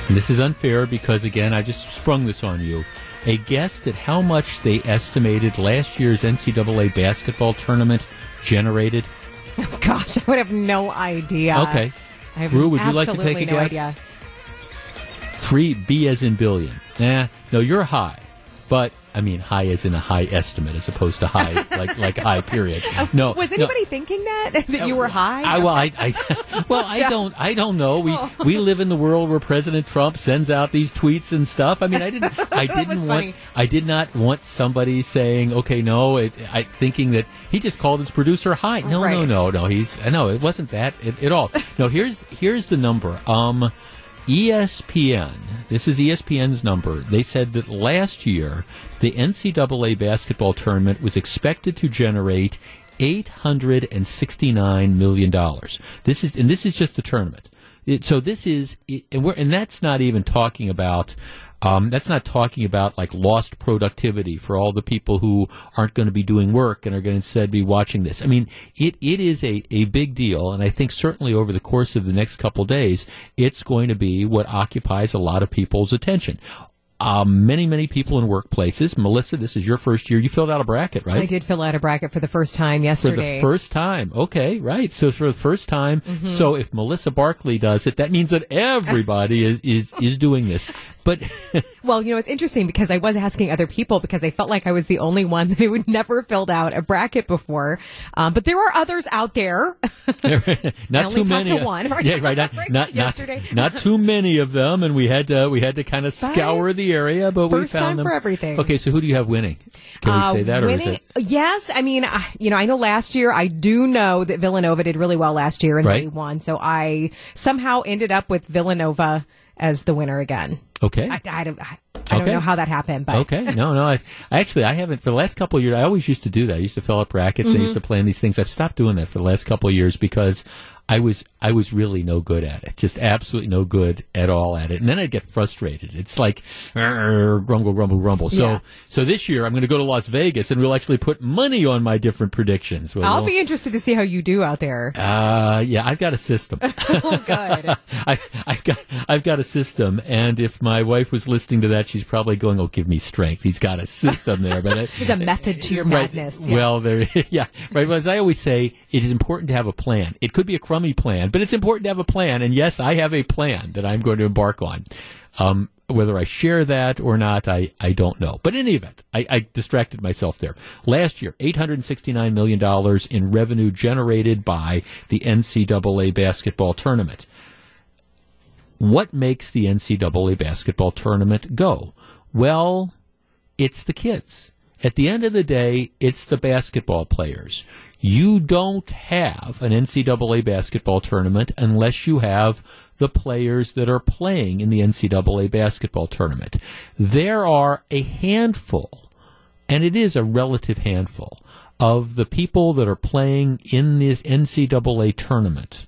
And this is unfair because, again, I just sprung this on you. A guess at how much they estimated last year's N C double A basketball tournament generated? Oh, gosh, I would have no idea. Okay. I have Rue, would you like to take a no guess? Idea. Three, B as in billion. Nah, no, you're high. But, I mean, high as in a high estimate as opposed to high, like like high period. No, was anybody no. thinking that, that you were high? I, well, I, I, well I, don't, I don't know. We oh. we live in the world where President Trump sends out these tweets and stuff. I mean, I didn't, I didn't want, funny. I did not want somebody saying, okay, no, it, I, thinking that he just called his producer high. No, right. no, no, no. He's, no, it wasn't that at, at all. No, here's here's the number. Um. E S P N, this is E S P N's number, they said that last year the N C double A basketball tournament was expected to generate eight hundred sixty-nine million dollars. This is, and this is just the tournament. It, so this is, and, we're, and that's not even talking about... Um, that's not talking about like lost productivity for all the people who aren't going to be doing work and are going to instead be watching this. I mean, it, it is a, a big deal. And I think certainly over the course of the next couple of days, it's going to be what occupies a lot of people's attention. Um, many, many people in workplaces. Melissa, this is your first year. You filled out a bracket, right? I did fill out a bracket for the first time yesterday. For the first time. Okay, right. So for the first time. Mm-hmm. So if Melissa Barkley does it, that means that everybody is, is, is doing this. But well, you know, it's interesting because I was asking other people because I felt like I was the only one that would never filled out a bracket before. Um, but there are others out there. Not too many. To one. Yeah, right. Not, not, not, not too many of them. And we had to, we had to kind of scour the area, but first we found time them. For everything. Okay, so who do you have winning? Can we uh, say that, winning, or is it? Yes, I mean, I, you know, I know last year. I do know that Villanova did really well last year, and right. they won. So I somehow ended up with Villanova as the winner again. Okay, I, I don't, I, I okay. don't know how that happened, but okay, no, no. I, I actually, I haven't for the last couple of years. I always used to do that. I used to fill out brackets. Mm-hmm. And I used to plan these things. I've stopped doing that for the last couple of years because I was I was really no good at it, just absolutely no good at all at it. And then I'd get frustrated. It's like grumble, grumble, grumble. So yeah. so this year I'm going to go to Las Vegas and we'll actually put money on my different predictions. We'll, I'll be interested to see how you do out there. Uh, yeah, I've got a system. Oh, good. I, I've got I've got a system, and if my wife was listening to that, she's probably going, "Oh, give me strength. He's got a system there." But I, there's a method to your right, madness. Yeah. Well, there, yeah, right. Well, as I always say, it is important to have a plan. It could be a crumb plan, but it's important to have a plan, and yes, I have a plan that I'm going to embark on. Um, whether I share that or not, I, I don't know. But in any event, I, I distracted myself there. Last year, eight hundred sixty-nine million dollars in revenue generated by the N C double A basketball tournament. What makes the N C double A basketball tournament go? Well, it's the kids. At the end of the day, it's the basketball players. You don't have an N C double A basketball tournament unless you have the players that are playing in the N C double A basketball tournament. There are a handful, and it is a relative handful, of the people that are playing in this N C double A tournament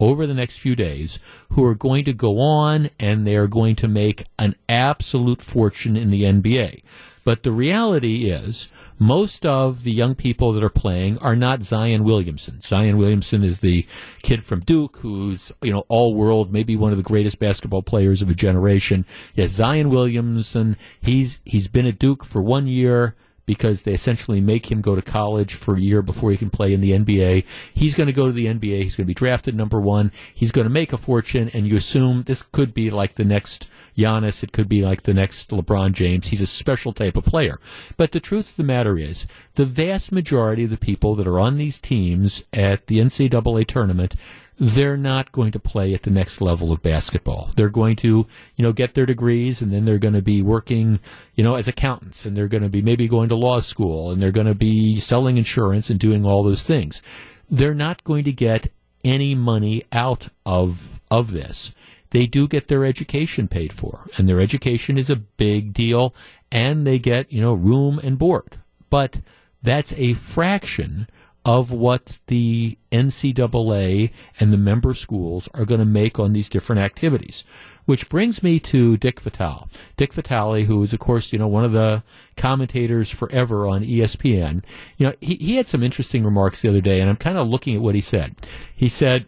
over the next few days who are going to go on and they are going to make an absolute fortune in the N B A. But the reality is most of the young people that are playing are not Zion Williamson. Zion Williamson is the kid from Duke who's, you know, all-world, maybe one of the greatest basketball players of a generation. Yes, Zion Williamson, he's he's been at Duke for one year because they essentially make him go to college for a year before he can play in the N B A. He's going to go to the N B A. He's going to be drafted number one. He's going to make a fortune, and you assume this could be like the next Giannis. It could be like the next LeBron James. He's a special type of player. But the truth of the matter is the vast majority of the people that are on these teams at the N C double A tournament, they're not going to play at the next level of basketball. They're going to, you know, get their degrees, and then they're going to be working, you know, as accountants, and they're going to be maybe going to law school, and they're going to be selling insurance and doing all those things. They're not going to get any money out of of this. They do get their education paid for, and their education is a big deal, and they get, you know, room and board. But that's a fraction of what the N C double A and the member schools are going to make on these different activities. Which brings me to Dick Vitale. Dick Vitale, who is, of course, you know, one of the commentators forever on E S P N. You know, he, he had some interesting remarks the other day, and I'm kind of looking at what he said. He said,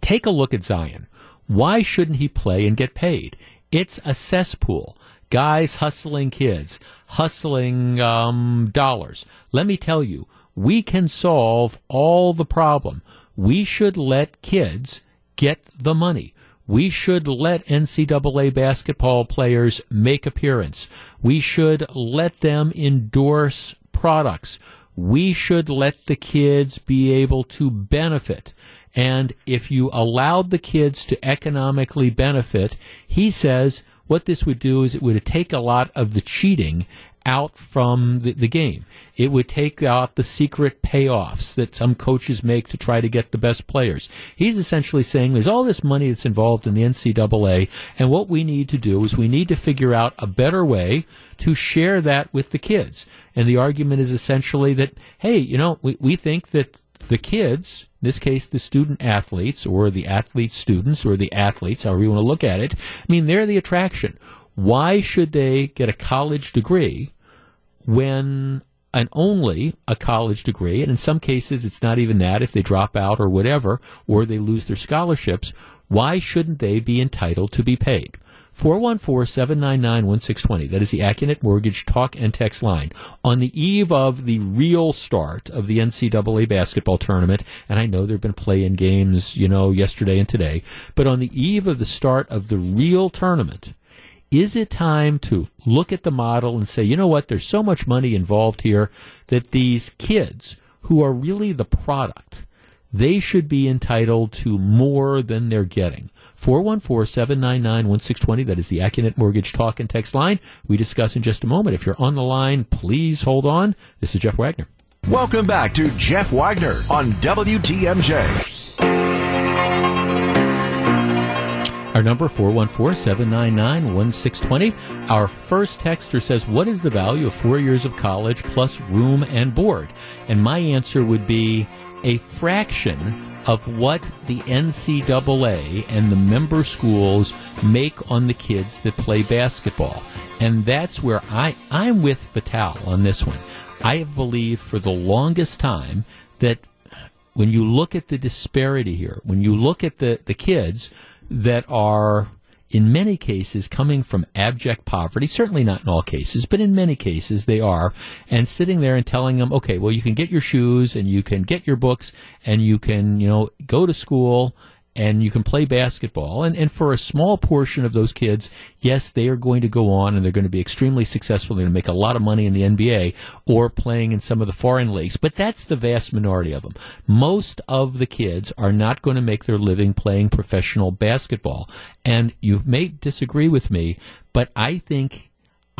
take a look at Zion. Why shouldn't he play and get paid? It's a cesspool. Guys hustling kids, hustling um, dollars. Let me tell you, we can solve all the problem. We should let kids get the money. We should let N C double A basketball players make appearance. We should let them endorse products. We should let the kids be able to benefit. And if you allowed the kids to economically benefit, he says what this would do is it would take a lot of the cheating out from the, the game. It would take out the secret payoffs that some coaches make to try to get the best players. He's essentially saying there's all this money that's involved in the N C double A, and what we need to do is we need to figure out a better way to share that with the kids. And the argument is essentially that, hey, you know, we, we think that the kids, in this case the student athletes or the athlete students or the athletes, however you want to look at it, I mean, they're the attraction. Why should they get a college degree when and only a college degree, and in some cases it's not even that, if they drop out or whatever, or they lose their scholarships, why shouldn't they be entitled to be paid? four one four, seven nine nine, one six two zero. That is the AccuNet Mortgage talk and text line. On the eve of the real start of the N C double A basketball tournament, and I know there have been play-in games, you know, yesterday and today, but on the eve of the start of the real tournament, is it time to look at the model and say, you know what, there's so much money involved here that these kids, who are really the product, they should be entitled to more than they're getting. four one four, seven nine nine, one six two zero. That is the AccuNet Mortgage talk and text line. We discuss in just a moment. If you're on the line, please hold on. This is Jeff Wagner. Welcome back to Jeff Wagner on W T M J. Our number, four one four, seven nine nine, one six two zero. Our first texter says, what is the value of four years of college plus room and board? And my answer would be a fraction of what the N C double A and the member schools make on the kids that play basketball. And that's where I, I'm with Vital on this one. I have believed for the longest time that when you look at the disparity here, when you look at the, the kids that are, in many cases, coming from abject poverty, certainly not in all cases, but in many cases they are, and sitting there and telling them, okay, well, you can get your shoes and you can get your books and you can, you know, go to school and you can play basketball. And, and for a small portion of those kids, yes, they are going to go on and they're going to be extremely successful. They're going to make a lot of money in the N B A or playing in some of the foreign leagues. But that's the vast minority of them. Most of the kids are not going to make their living playing professional basketball. And you may disagree with me, but I think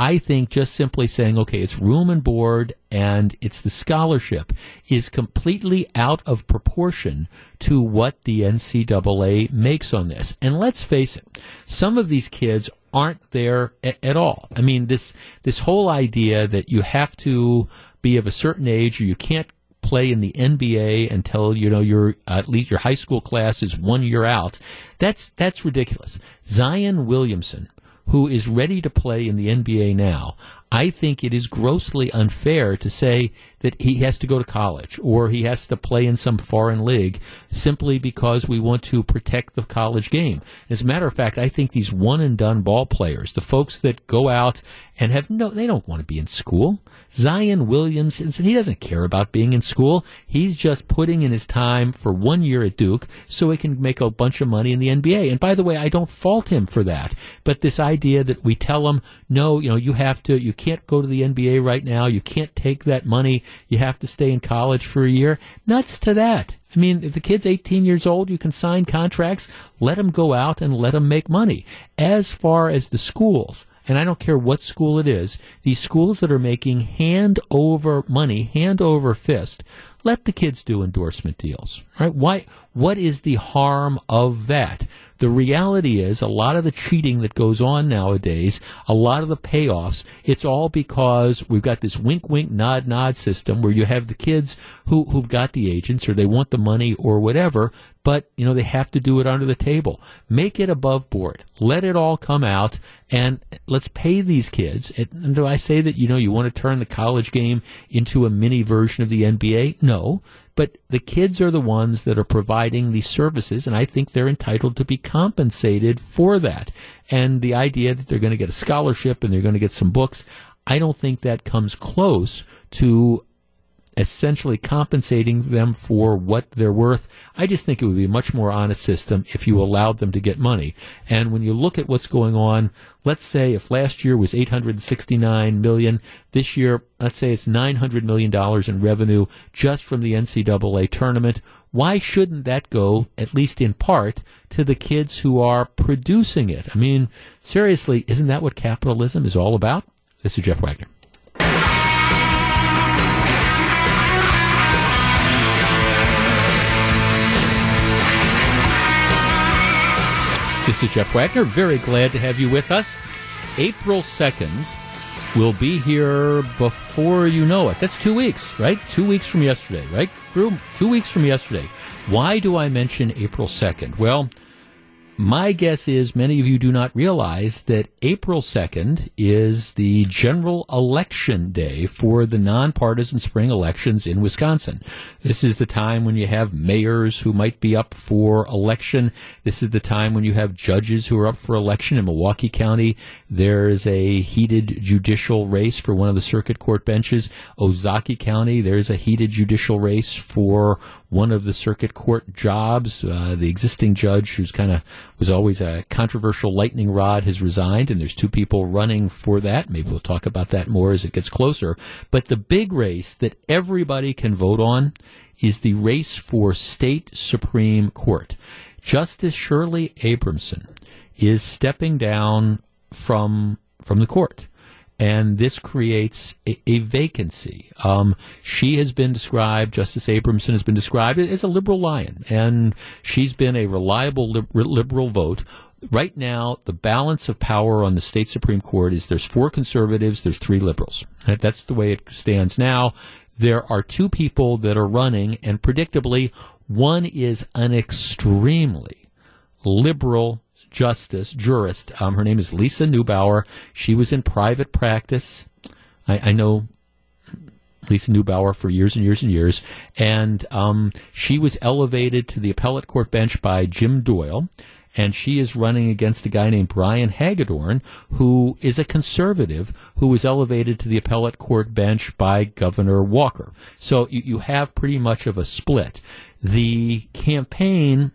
I think just simply saying, okay, it's room and board and it's the scholarship is completely out of proportion to what the N C double A makes on this. And let's face it, some of these kids aren't there a- at all. I mean, this this whole idea that you have to be of a certain age or you can't play in the N B A until, you know, your at least your high school class is one year out. That's that's ridiculous. Zion Williamson, who is ready to play in the N B A now, I think it is grossly unfair to say that he has to go to college or he has to play in some foreign league simply because we want to protect the college game. As a matter of fact, I think these one-and-done ball players, the folks that go out and have no, they don't want to be in school. Zion Williamson, he doesn't care about being in school. He's just putting in his time for one year at Duke so he can make a bunch of money in the N B A. And by the way, I don't fault him for that. But this idea that we tell him, no, you know, you have to, you can't go to the N B A right now. You can't take that money. You have to stay in college for a year. Nuts to that. I mean, if the kid's eighteen years old, you can sign contracts, let him go out and let him make money. As far as the schools, and I don't care what school it is, these schools that are making hand over money, hand over fist, let the kids do endorsement deals, right? Why? What is the harm of that? The reality is a lot of the cheating that goes on nowadays, a lot of the payoffs, it's all because we've got this wink-wink, nod-nod system where you have the kids who, who've got the agents or they want the money or whatever, but, you know, they have to do it under the table. Make it above board. Let it all come out, and let's pay these kids. And do I say that, you know, you want to turn the college game into a mini version of the N B A? No. But the kids are the ones that are providing these services, and I think they're entitled to be compensated for that. And the idea that they're going to get a scholarship and they're going to get some books, I don't think that comes close to essentially compensating them for what they're worth. I just think it would be a much more honest system if you allowed them to get money. And when you look at what's going on, let's say if last year was eight hundred sixty-nine million dollars, this year, let's say it's nine hundred million dollars in revenue just from the N C double A tournament. Why shouldn't that go, at least in part, to the kids who are producing it? I mean, seriously, isn't that what capitalism is all about? This is Jeff Wagner. This is Jeff Wagner. Very glad to have you with us. April second will be here before you know it. That's two weeks, right? Two weeks from yesterday, right? Two weeks from yesterday. Why do I mention April second? Well, my guess is many of you do not realize that April second is the general election day for the nonpartisan spring elections in Wisconsin. This is the time when you have mayors who might be up for election. This is the time when you have judges who are up for election. In Milwaukee County, there is a heated judicial race for one of the circuit court benches. Ozaukee County, there is a heated judicial race for one of the circuit court jobs. Uh, the existing judge, who's kind of was always a controversial lightning rod, has resigned, and there's two people running for that. Maybe we'll talk about that more as it gets closer. But the big race that everybody can vote on is the race for state Supreme Court. Justice Shirley Abramson is stepping down from from the court, and this creates a, a vacancy. Um, she has been described, Justice Abramson has been described as a liberal lion, and she's been a reliable li- liberal vote. Right now, the balance of power on the state Supreme Court is there's four conservatives, there's three liberals. That's the way it stands now. There are two people that are running, and predictably, one is an extremely liberal justice, jurist. Um, her name is Lisa Neubauer. She was in private practice. I, I know Lisa Neubauer for years and years and years. And um, she was elevated to the appellate court bench by Jim Doyle. And she is running against a guy named Brian Hagedorn, who is a conservative, who was elevated to the appellate court bench by Governor Walker. So you, you have pretty much of a split. The campaign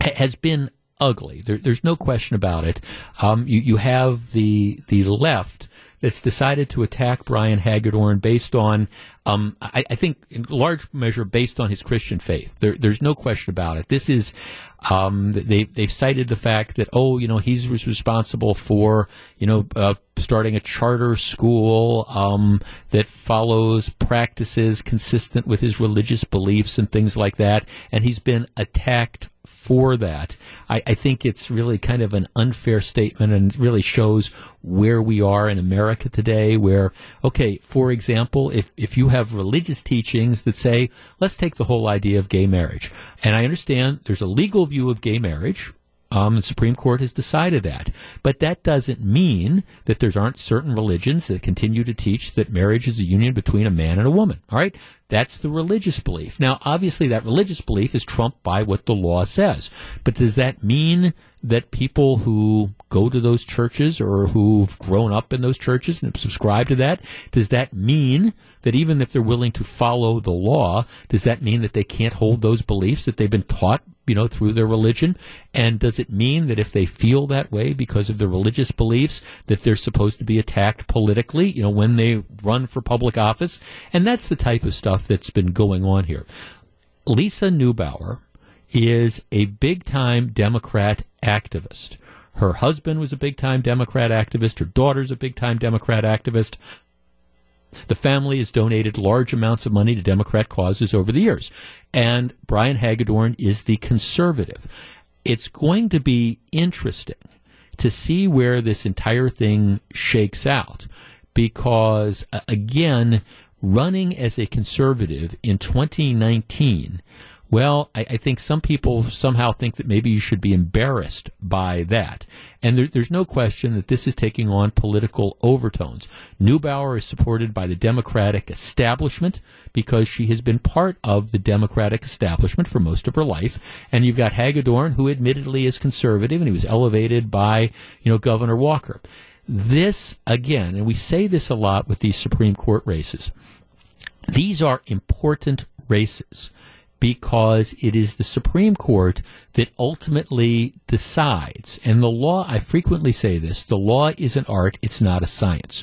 ha- has been ugly. There, there's no question about it. Um, you, you have the the left that's decided to attack Brian Hagedorn based on, um, I, I think, in large measure, based on his Christian faith. There, there's no question about it. This is Um, they, they've cited the fact that, oh, you know, he's responsible for, you know, uh, starting a charter school um, that follows practices consistent with his religious beliefs and things like that. And he's been attacked for that. I, I think it's really kind of an unfair statement, and really shows where we are in America today, where, okay, for example, if, if you have religious teachings that say, let's take the whole idea of gay marriage. And I understand there's a legal view of gay marriage. Um, the Supreme Court has decided that. But that doesn't mean that there aren't certain religions that continue to teach that marriage is a union between a man and a woman. All right? That's the religious belief. Now, obviously, that religious belief is trumped by what the law says. But does that mean that people who go to those churches, or who've grown up in those churches and subscribe to that, does that mean that even if they're willing to follow the law, does that mean that they can't hold those beliefs that they've been taught, you know, through their religion? And does it mean that if they feel that way because of their religious beliefs, that they're supposed to be attacked politically, you know, when they run for public office? And that's the type of stuff that's been going on here. Lisa Neubauer is a big-time Democrat activist. Her husband was a big-time Democrat activist. Her daughter's a big-time Democrat activist. The family has donated large amounts of money to Democrat causes over the years. And Brian Hagedorn is the conservative. It's going to be interesting to see where this entire thing shakes out, because, again, running as a conservative in twenty nineteen, well, I, I think some people somehow think that maybe you should be embarrassed by that. And there, there's no question that this is taking on political overtones. Neubauer is supported by the Democratic establishment because she has been part of the Democratic establishment for most of her life. And you've got Hagedorn, who admittedly is conservative, and he was elevated by, you know, Governor Walker. This, again, and we say this a lot with these Supreme Court races, these are important races, because it is the Supreme Court that ultimately decides. And the law, I frequently say this, the law is an art, it's not a science.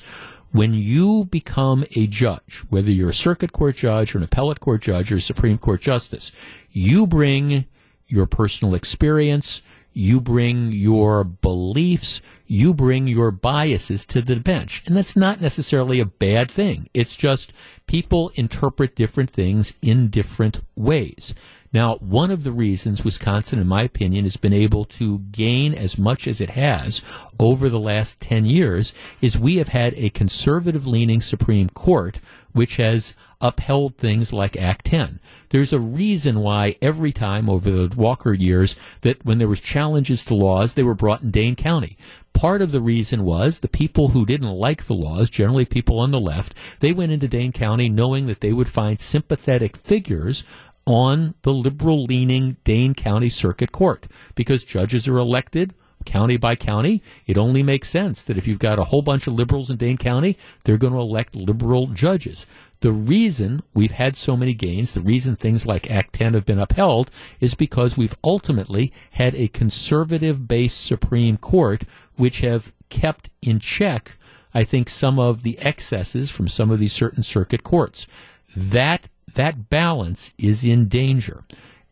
When you become a judge, whether you're a circuit court judge or an appellate court judge or a Supreme Court justice, you bring your personal experience, you bring your beliefs, you bring your biases to the bench. And that's not necessarily a bad thing. It's just people interpret different things in different ways. Now, one of the reasons Wisconsin, in my opinion, has been able to gain as much as it has over the last ten years is we have had a conservative-leaning Supreme Court which has upheld things like Act ten. There's a reason why every time over the Walker years that when there was challenges to laws, they were brought in Dane County. Part of the reason was the people who didn't like the laws, generally people on the left, they went into Dane County knowing that they would find sympathetic figures on the liberal-leaning Dane County Circuit Court, because judges are elected county by county. It only makes sense that if you've got a whole bunch of liberals in Dane County, they're going to elect liberal judges. The reason we've had so many gains, the reason things like Act ten have been upheld, is because we've ultimately had a conservative-based Supreme Court which have kept in check, I think, some of the excesses from some of these certain circuit courts. That that balance is in danger.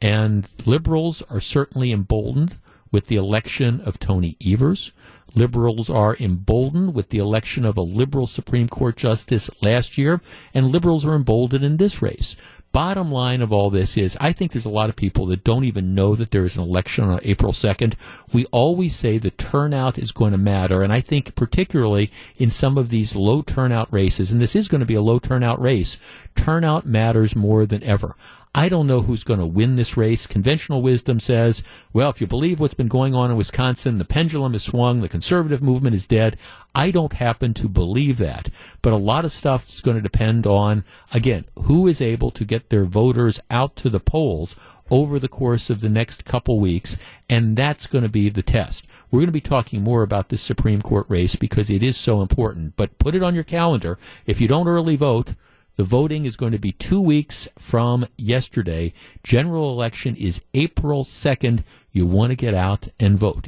And liberals are certainly emboldened with the election of Tony Evers. Liberals are emboldened with the election of a liberal Supreme Court justice last year, and liberals are emboldened in this race. Bottom line of all this is I think there's a lot of people that don't even know that there is an election on April second. We always say the turnout is going to matter, and I think particularly in some of these low turnout races, and this is going to be a low turnout race, turnout matters more than ever. I don't know who's going to win this race. Conventional wisdom says, well, if you believe what's been going on in Wisconsin, the pendulum has swung, the conservative movement is dead. I don't happen to believe that. But a lot of stuff is going to depend on, again, who is able to get their voters out to the polls over the course of the next couple weeks, and that's going to be the test. We're going to be talking more about this Supreme Court race because it is so important. But put it on your calendar. If you don't early vote, the voting is going to be two weeks from yesterday. General election is April second. You want to get out and vote.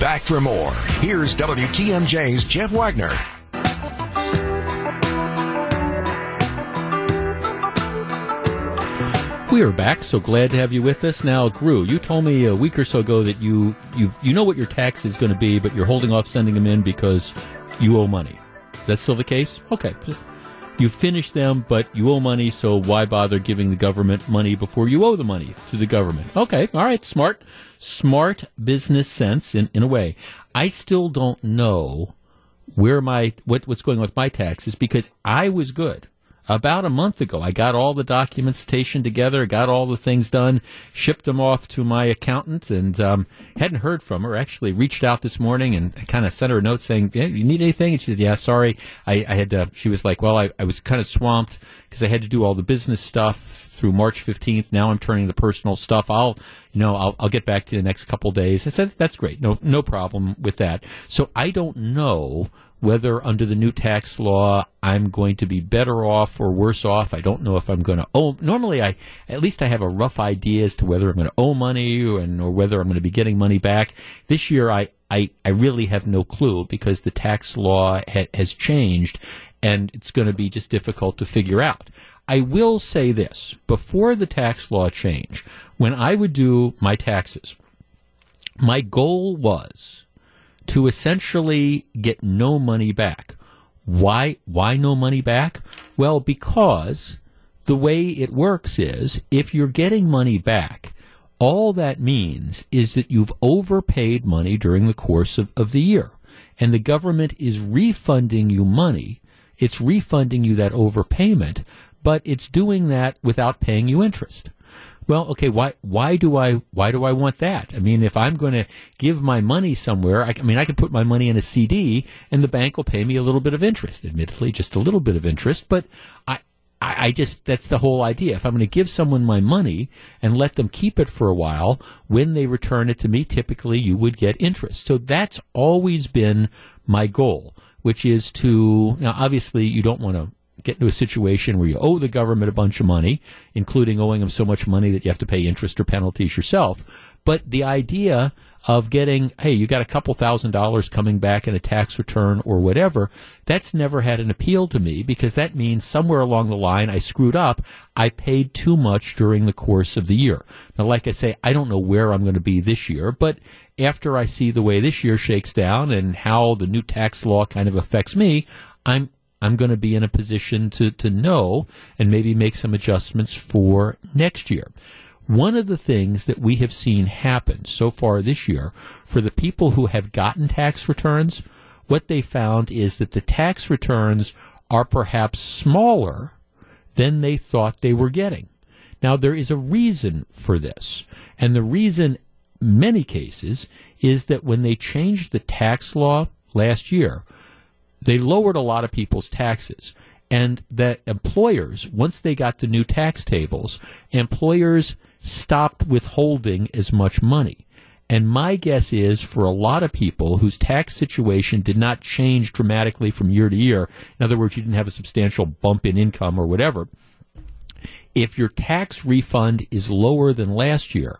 Back for more. Here's W T M J's Jeff Wagner. We We are back. So glad to have you with us. Now, Gru, you told me a week or so ago that you you you know what your tax is going to be, but you're holding off sending them in because you owe money. That's still the case? Okay. You finished them, but you owe money, so why bother giving the government money before you owe the money to the government? Okay. All right. Smart. Smart business sense in, in a way. I still don't know where my what what's going on with my taxes because I was good. About a month ago, I got all the documents stationed together, got all the things done, shipped them off to my accountant, and um, hadn't heard from her. Actually reached out this morning and kind of sent her a note saying, hey, you need anything? And she said, yeah, sorry. I, I had to, she was like, well, I, I was kind of swamped because I had to do all the business stuff through March fifteenth. Now I'm turning the personal stuff. I'll, you know, I'll, I'll get back to you in the next couple of days. I said, that's great. No, no problem with that. So I don't know whether under the new tax law I'm going to be better off or worse off. I don't know if I'm going to owe. Normally, I at least I have a rough idea as to whether I'm going to owe money and or whether I'm going to be getting money back. This year, I, I, I really have no clue because the tax law ha, has changed, and it's going to be just difficult to figure out. I will say this. Before the tax law change, when I would do my taxes, my goal was to essentially get no money back. Why why no money back? Well, because the way it works is if you're getting money back, all that means is that you've overpaid money during the course of, of the year. And the government is refunding you money. It's refunding you that overpayment, but it's doing that without paying you interest. Well, okay, why why do I why do I want that? I mean, if I'm going to give my money somewhere, I, I mean, I could put my money in a C D and the bank will pay me a little bit of interest, admittedly, just a little bit of interest. But I, I, I just, that's the whole idea. If I'm going to give someone my money and let them keep it for a while, when they return it to me, typically you would get interest. So that's always been my goal, which is to, now obviously you don't want to get into a situation where you owe the government a bunch of money, including owing them so much money that you have to pay interest or penalties yourself. But the idea of getting, hey, you got a couple thousand dollars coming back in a tax return or whatever, that's never had an appeal to me because that means somewhere along the line I screwed up. I paid too much during the course of the year. Now, like I say, I don't know where I'm going to be this year, but after I see the way this year shakes down and how the new tax law kind of affects me, I'm I'm going to be in a position to, to know and maybe make some adjustments for next year. One of the things that we have seen happen so far this year for the people who have gotten tax returns, what they found is that the tax returns are perhaps smaller than they thought they were getting. Now, there is a reason for this, and the reason in many cases is that when they changed the tax law last year, they lowered a lot of people's taxes, and that employers, once they got the new tax tables, employers stopped withholding as much money. And my guess is for a lot of people whose tax situation did not change dramatically from year to year, in other words, you didn't have a substantial bump in income or whatever, if your tax refund is lower than last year,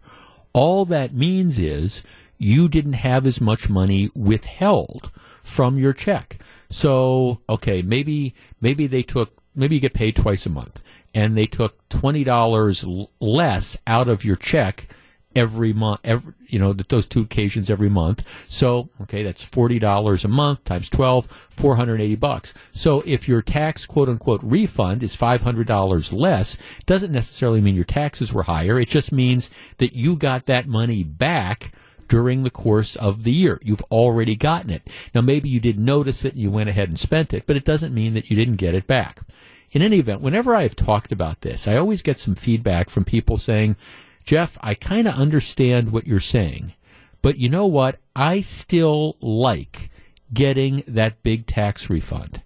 all that means is you didn't have as much money withheld from your check. So, okay, maybe maybe they took, maybe you get paid twice a month, and they took twenty dollars l- less out of your check every month, every, you know, those two occasions every month. So, okay, that's forty dollars a month times twelve, four hundred eighty bucks. So if your tax, quote unquote, refund is five hundred dollars less, doesn't necessarily mean your taxes were higher. It just means that you got that money back during the course of the year. You've already gotten it. Now, maybe you didn't notice it and you went ahead and spent it, but it doesn't mean that you didn't get it back. In any event, whenever I have talked about this, I always get some feedback from people saying, Jeff, I kind of understand what you're saying, but you know what? I still like getting that big tax refund.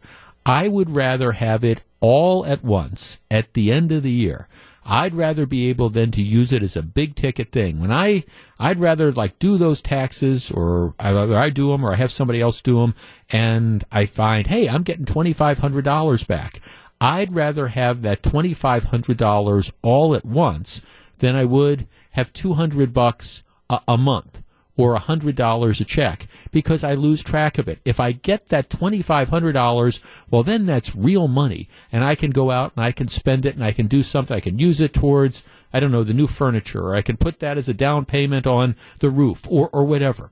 I would rather have it all at once at the end of the year. I'd rather be able then to use it as a big ticket thing. When I, I'd rather like do those taxes, or either I do them or I have somebody else do them, and I find, hey, I'm getting twenty-five hundred dollars back. I'd rather have that twenty-five hundred dollars all at once than I would have two hundred bucks a, a month. or one hundred dollars a check because I lose track of it. If I get that two thousand five hundred dollars, well, then that's real money, and I can go out and I can spend it and I can do something. I can use it towards, I don't know, the new furniture, or I can put that as a down payment on the roof or, or whatever.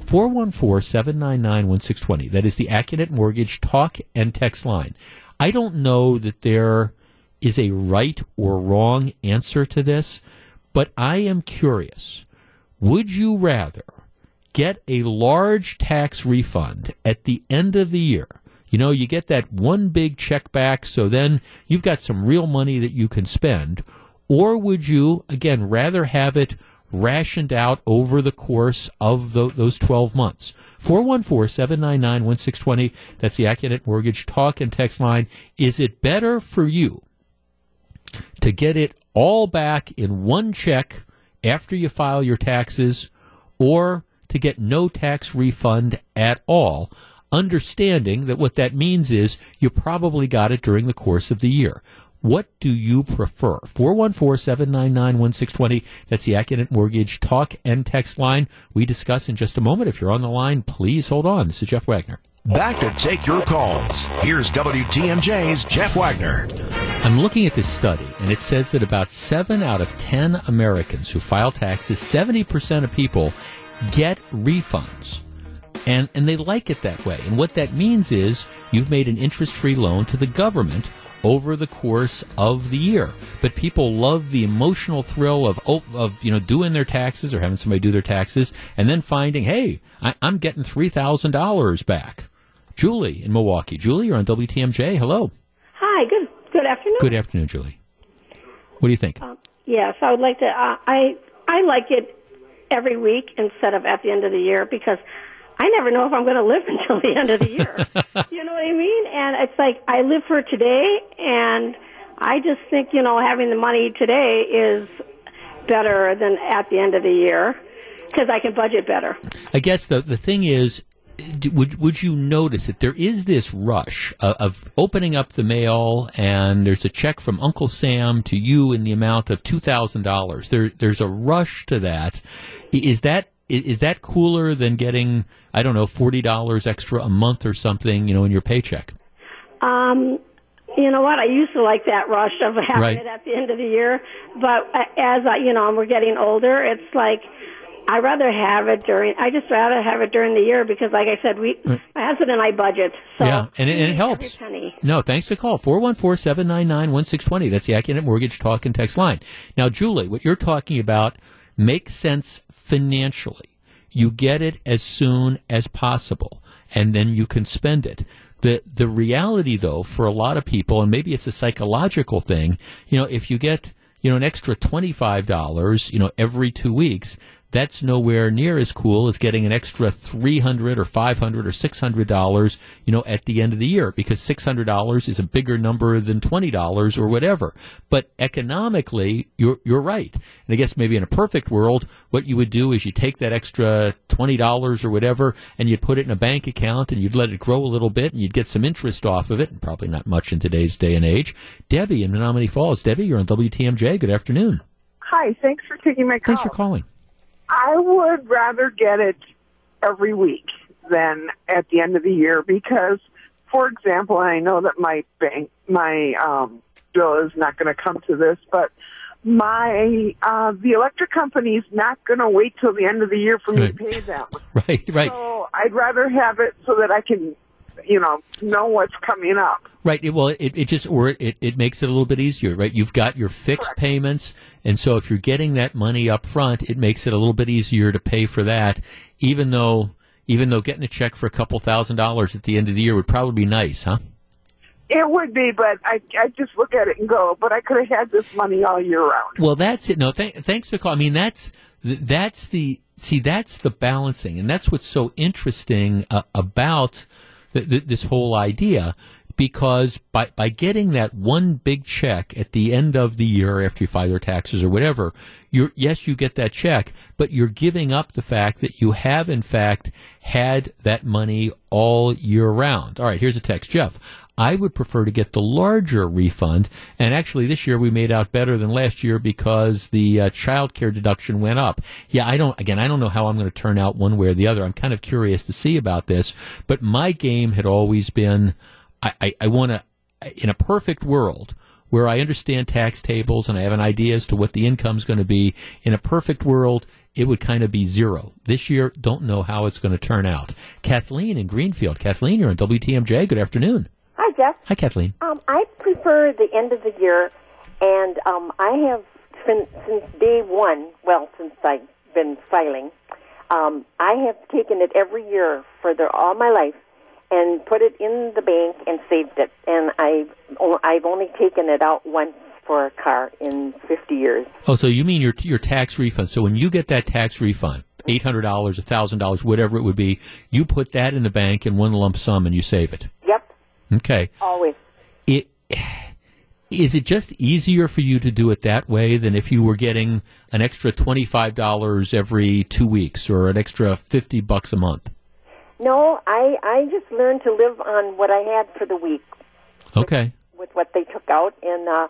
four one four, seven nine nine, one six two zero. That is the AccuNet Mortgage talk and text line. I don't know that there is a right or wrong answer to this, but I am curious. Would you rather get a large tax refund at the end of the year? You know, you get that one big check back, so then you've got some real money that you can spend. Or would you, again, rather have it rationed out over the course of the, those twelve months. four one four, seven nine nine, one six two zero, that's the AccuNet Mortgage talk and text line. Is it better for you to get it all back in one check after you file your taxes, or to get no tax refund at all, understanding that what that means is you probably got it during the course of the year? What do you prefer? four one four, seven nine nine, one six two zero. That's the AccuNet Mortgage talk and text line. We discuss in just a moment. If you're on the line, please hold on. This is Jeff Wagner. Back to take your calls. Here's W T M J's Jeff Wagner. I'm looking at this study, and it says that about seven out of ten Americans who file taxes, seventy percent of people, get refunds. And, and they like it that way. And what that means is you've made an interest-free loan to the government over the course of the year. But people love the emotional thrill of, of you know, doing their taxes or having somebody do their taxes and then finding, hey, I, I'm getting three thousand dollars back. Julie in Milwaukee. Julie, you're on W T M J. Hello. Hi. Good Good afternoon. Good afternoon, Julie. What do you think? Um, yes, I would like to. Uh, I I like it every week instead of at the end of the year, because I never know if I'm going to live until the end of the year. You know what I mean? And it's like I live for today, and I just think, you know, having the money today is better than at the end of the year because I can budget better. I guess the the thing is, would would you notice that there is this rush of, of opening up the mail, and there's a check from Uncle Sam to you in the amount of two thousand dollars. There there's a rush to that. Is that Is that cooler than getting, I don't know, forty dollars extra a month or something, you know, in your paycheck? Um, you know what? I used to like that rush of having right. it at the end of the year. But as, I, you know, we're getting older, it's like I rather have it during, I just rather have it during the year because, like I said, we right. my husband and I budget. So yeah, and it, and it helps. No, thanks for the call. four one four, seven nine nine, one six two zero. That's the AccuNet Mortgage talk and text line. Now, Julie, what you're talking about makes sense financially. You get it as soon as possible, and then you can spend it. The the reality, though, for a lot of people, and maybe it's a psychological thing, you know, if you get, you know, an extra twenty-five dollars, you know, every two weeks, that's nowhere near as cool as getting an extra three hundred dollars or five hundred dollars or six hundred dollars, you know, at the end of the year, because six hundred dollars is a bigger number than twenty dollars or whatever. But economically, you're you're right. And I guess maybe in a perfect world, what you would do is you take that extra twenty dollars or whatever, and you'd put it in a bank account, and you'd let it grow a little bit, and you'd get some interest off of it, and probably not much in today's day and age. Debbie in Menominee Falls. Debbie, you're on W T M J. Good afternoon. Hi. Thanks for taking my call. Thanks for calling. I would rather get it every week than at the end of the year because, for example, I know that my bank, my um, bill is not going to come to this, but my uh, the electric company is not going to wait till the end of the year for me right. to pay them. Right, right. So I'd rather have it so that I can, you know, know what's coming up. Right. Well, it, it just or it, it makes it a little bit easier, right? You've got your fixed Correct. payments, and so if you're getting that money up front, it makes it a little bit easier to pay for that. Even though, even though getting a check for a couple thousand dollars at the end of the year would probably be nice, huh? It would be, but I I just look at it and go, but I could have had this money all year round. Well, that's it. No, th- thanks for calling. I mean, that's that's the see, that's the balancing, and that's what's so interesting uh, about th- th- this whole idea. Because by, by getting that one big check at the end of the year after you file your taxes or whatever, you're, yes, you get that check, but you're giving up the fact that you have, in fact, had that money all year round. All right, here's a text. Jeff, I would prefer to get the larger refund. And actually, this year we made out better than last year because the uh, child care deduction went up. Yeah, I don't, again, I don't know how I'm going to turn out one way or the other. I'm kind of curious to see about this. But my game had always been, I, I, I want to, in a perfect world, where I understand tax tables and I have an idea as to what the income's going to be, in a perfect world, it would kind of be zero. This year, don't know how it's going to turn out. Kathleen in Greenfield. Kathleen, you're on W T M J. Good afternoon. Hi, Jeff. Hi, Kathleen. Um, I prefer the end of the year, and um, I have, since, since day one, well, since I've been filing, um, I have taken it every year for the, all my life, and put it in the bank and saved it. And I've, I've only taken it out once for a car in fifty years. Oh, so you mean your your tax refund. So when you get that tax refund, eight hundred dollars, one thousand dollars, whatever it would be, you put that in the bank in one lump sum and you save it? Yep. Okay. Always. It, is it just easier for you to do it that way than if you were getting an extra twenty-five dollars every two weeks or an extra fifty bucks a month? No, I, I just learned to live on what I had for the week. Okay. With, with what they took out, and uh,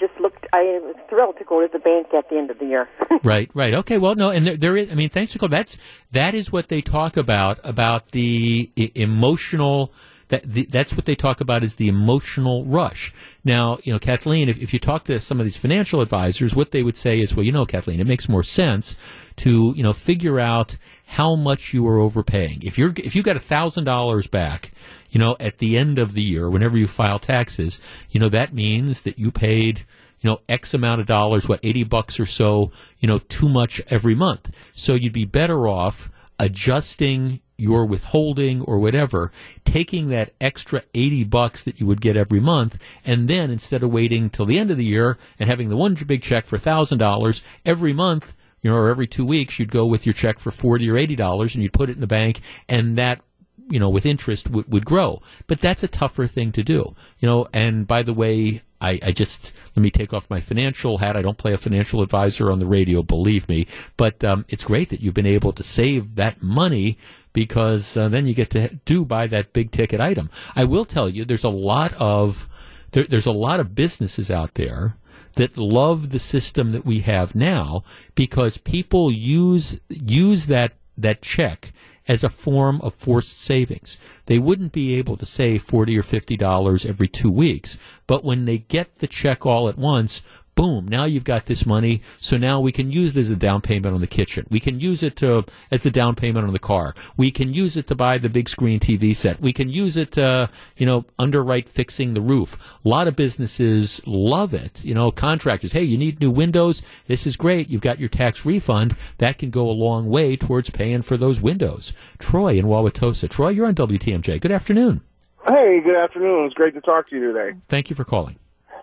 just looked. I was thrilled to go to the bank at the end of the year. Right, right. Okay, well, no, and there, there is, I mean, thanks for calling. That's, that is what they talk about, about the emotional, that the, that's what they talk about is the emotional rush. Now, you know, Kathleen, if, if you talk to some of these financial advisors, what they would say is, well, you know, Kathleen, it makes more sense to, you know, figure out how much you are overpaying. If you're, if you got one thousand dollars back, you know, at the end of the year, whenever you file taxes, you know, that means that you paid, you know, X amount of dollars, what, eighty bucks or so, you know, too much every month. So you'd be better off adjusting your withholding or whatever, taking that extra eighty bucks that you would get every month, and then instead of waiting till the end of the year and having the one big check for one thousand dollars every month, you know, or every two weeks, you'd go with your check for forty dollars or eighty dollars and you'd put it in the bank, and that, you know, with interest w- would grow. But that's a tougher thing to do, you know, and by the way, I, I just, let me take off my financial hat. I don't play a financial advisor on the radio, believe me, but um, it's great that you've been able to save that money, because uh, then you get to do buy that big ticket item. I will tell you, there's a lot of, there, there's a lot of businesses out there that love the system that we have now, because people use use that that check as a form of forced savings. They wouldn't be able to save forty or fifty dollars every two weeks, but when they get the check all at once, boom, now you've got this money, so now we can use it as a down payment on the kitchen. We can use it to, as the down payment on the car. We can use it to buy the big screen T V set. We can use it to, you know, underwrite fixing the roof. A lot of businesses love it. You know, contractors, hey, you need new windows? This is great. You've got your tax refund. That can go a long way towards paying for those windows. Troy in Wauwatosa. Troy, you're on W T M J. Good afternoon. Hey, good afternoon. It's great to talk to you today. Thank you for calling.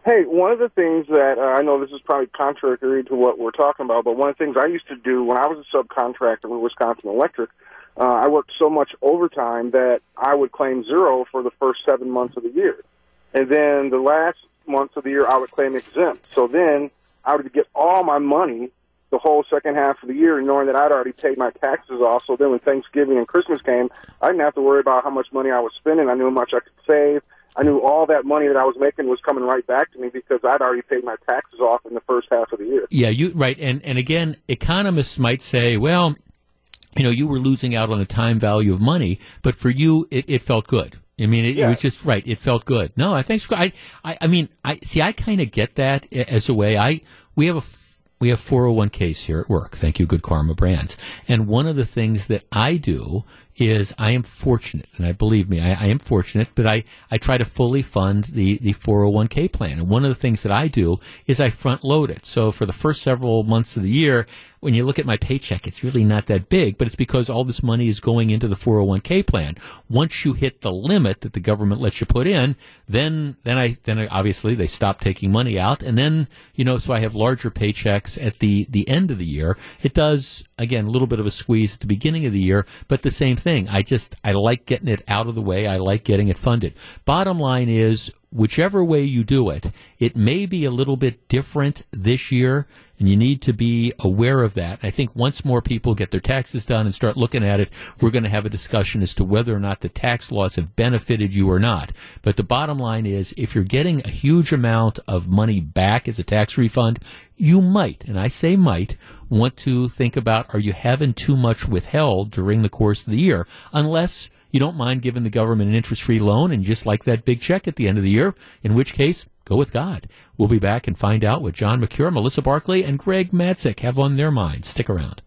Hey, one of the things that uh, I know this is probably contrary to what we're talking about, but one of the things I used to do when I was a subcontractor with Wisconsin Electric, uh, I worked so much overtime that I would claim zero for the first seven months of the year. And then the last months of the year, I would claim exempt. So then I would get all my money the whole second half of the year, knowing that I'd already paid my taxes off. So then when Thanksgiving and Christmas came, I didn't have to worry about how much money I was spending. I knew how much I could save. I knew all that money that I was making was coming right back to me because I'd already paid my taxes off in the first half of the year. Yeah, you right. And, and again, economists might say, well, you know, you were losing out on the time value of money, but for you, it, it felt good. I mean, it, yeah. it was just right. It felt good. No, I think I, I, I mean, I see, I kind of get that as a way. I we have a we have four oh one k's here at work. Thank you, Good Karma Brands. And one of the things that I do is I am fortunate, and I believe me, I, I am fortunate, but I, I try to fully fund the, the four oh one k plan. And one of the things that I do is I front load it. So for the first several months of the year, when you look at my paycheck, it's really not that big, but it's because all this money is going into the four oh one k plan. Once you hit the limit that the government lets you put in, then, then I, then I, obviously they stop taking money out. And then, you know, so I have larger paychecks at the, the end of the year. It does, again, a little bit of a squeeze at the beginning of the year, but the same thing. I just, I like getting it out of the way. I like getting it funded. Bottom line is, whichever way you do it, it may be a little bit different this year, and you need to be aware of that. I think once more people get their taxes done and start looking at it, we're going to have a discussion as to whether or not the tax laws have benefited you or not. But the bottom line is, if you're getting a huge amount of money back as a tax refund, you might, and I say might, want to think about, are you having too much withheld during the course of the year? Unless you don't mind giving the government an interest-free loan and just like that big check at the end of the year, in which case, go with God. We'll be back and find out what John McCure, Melissa Barkley, and Greg Matzik have on their minds. Stick around.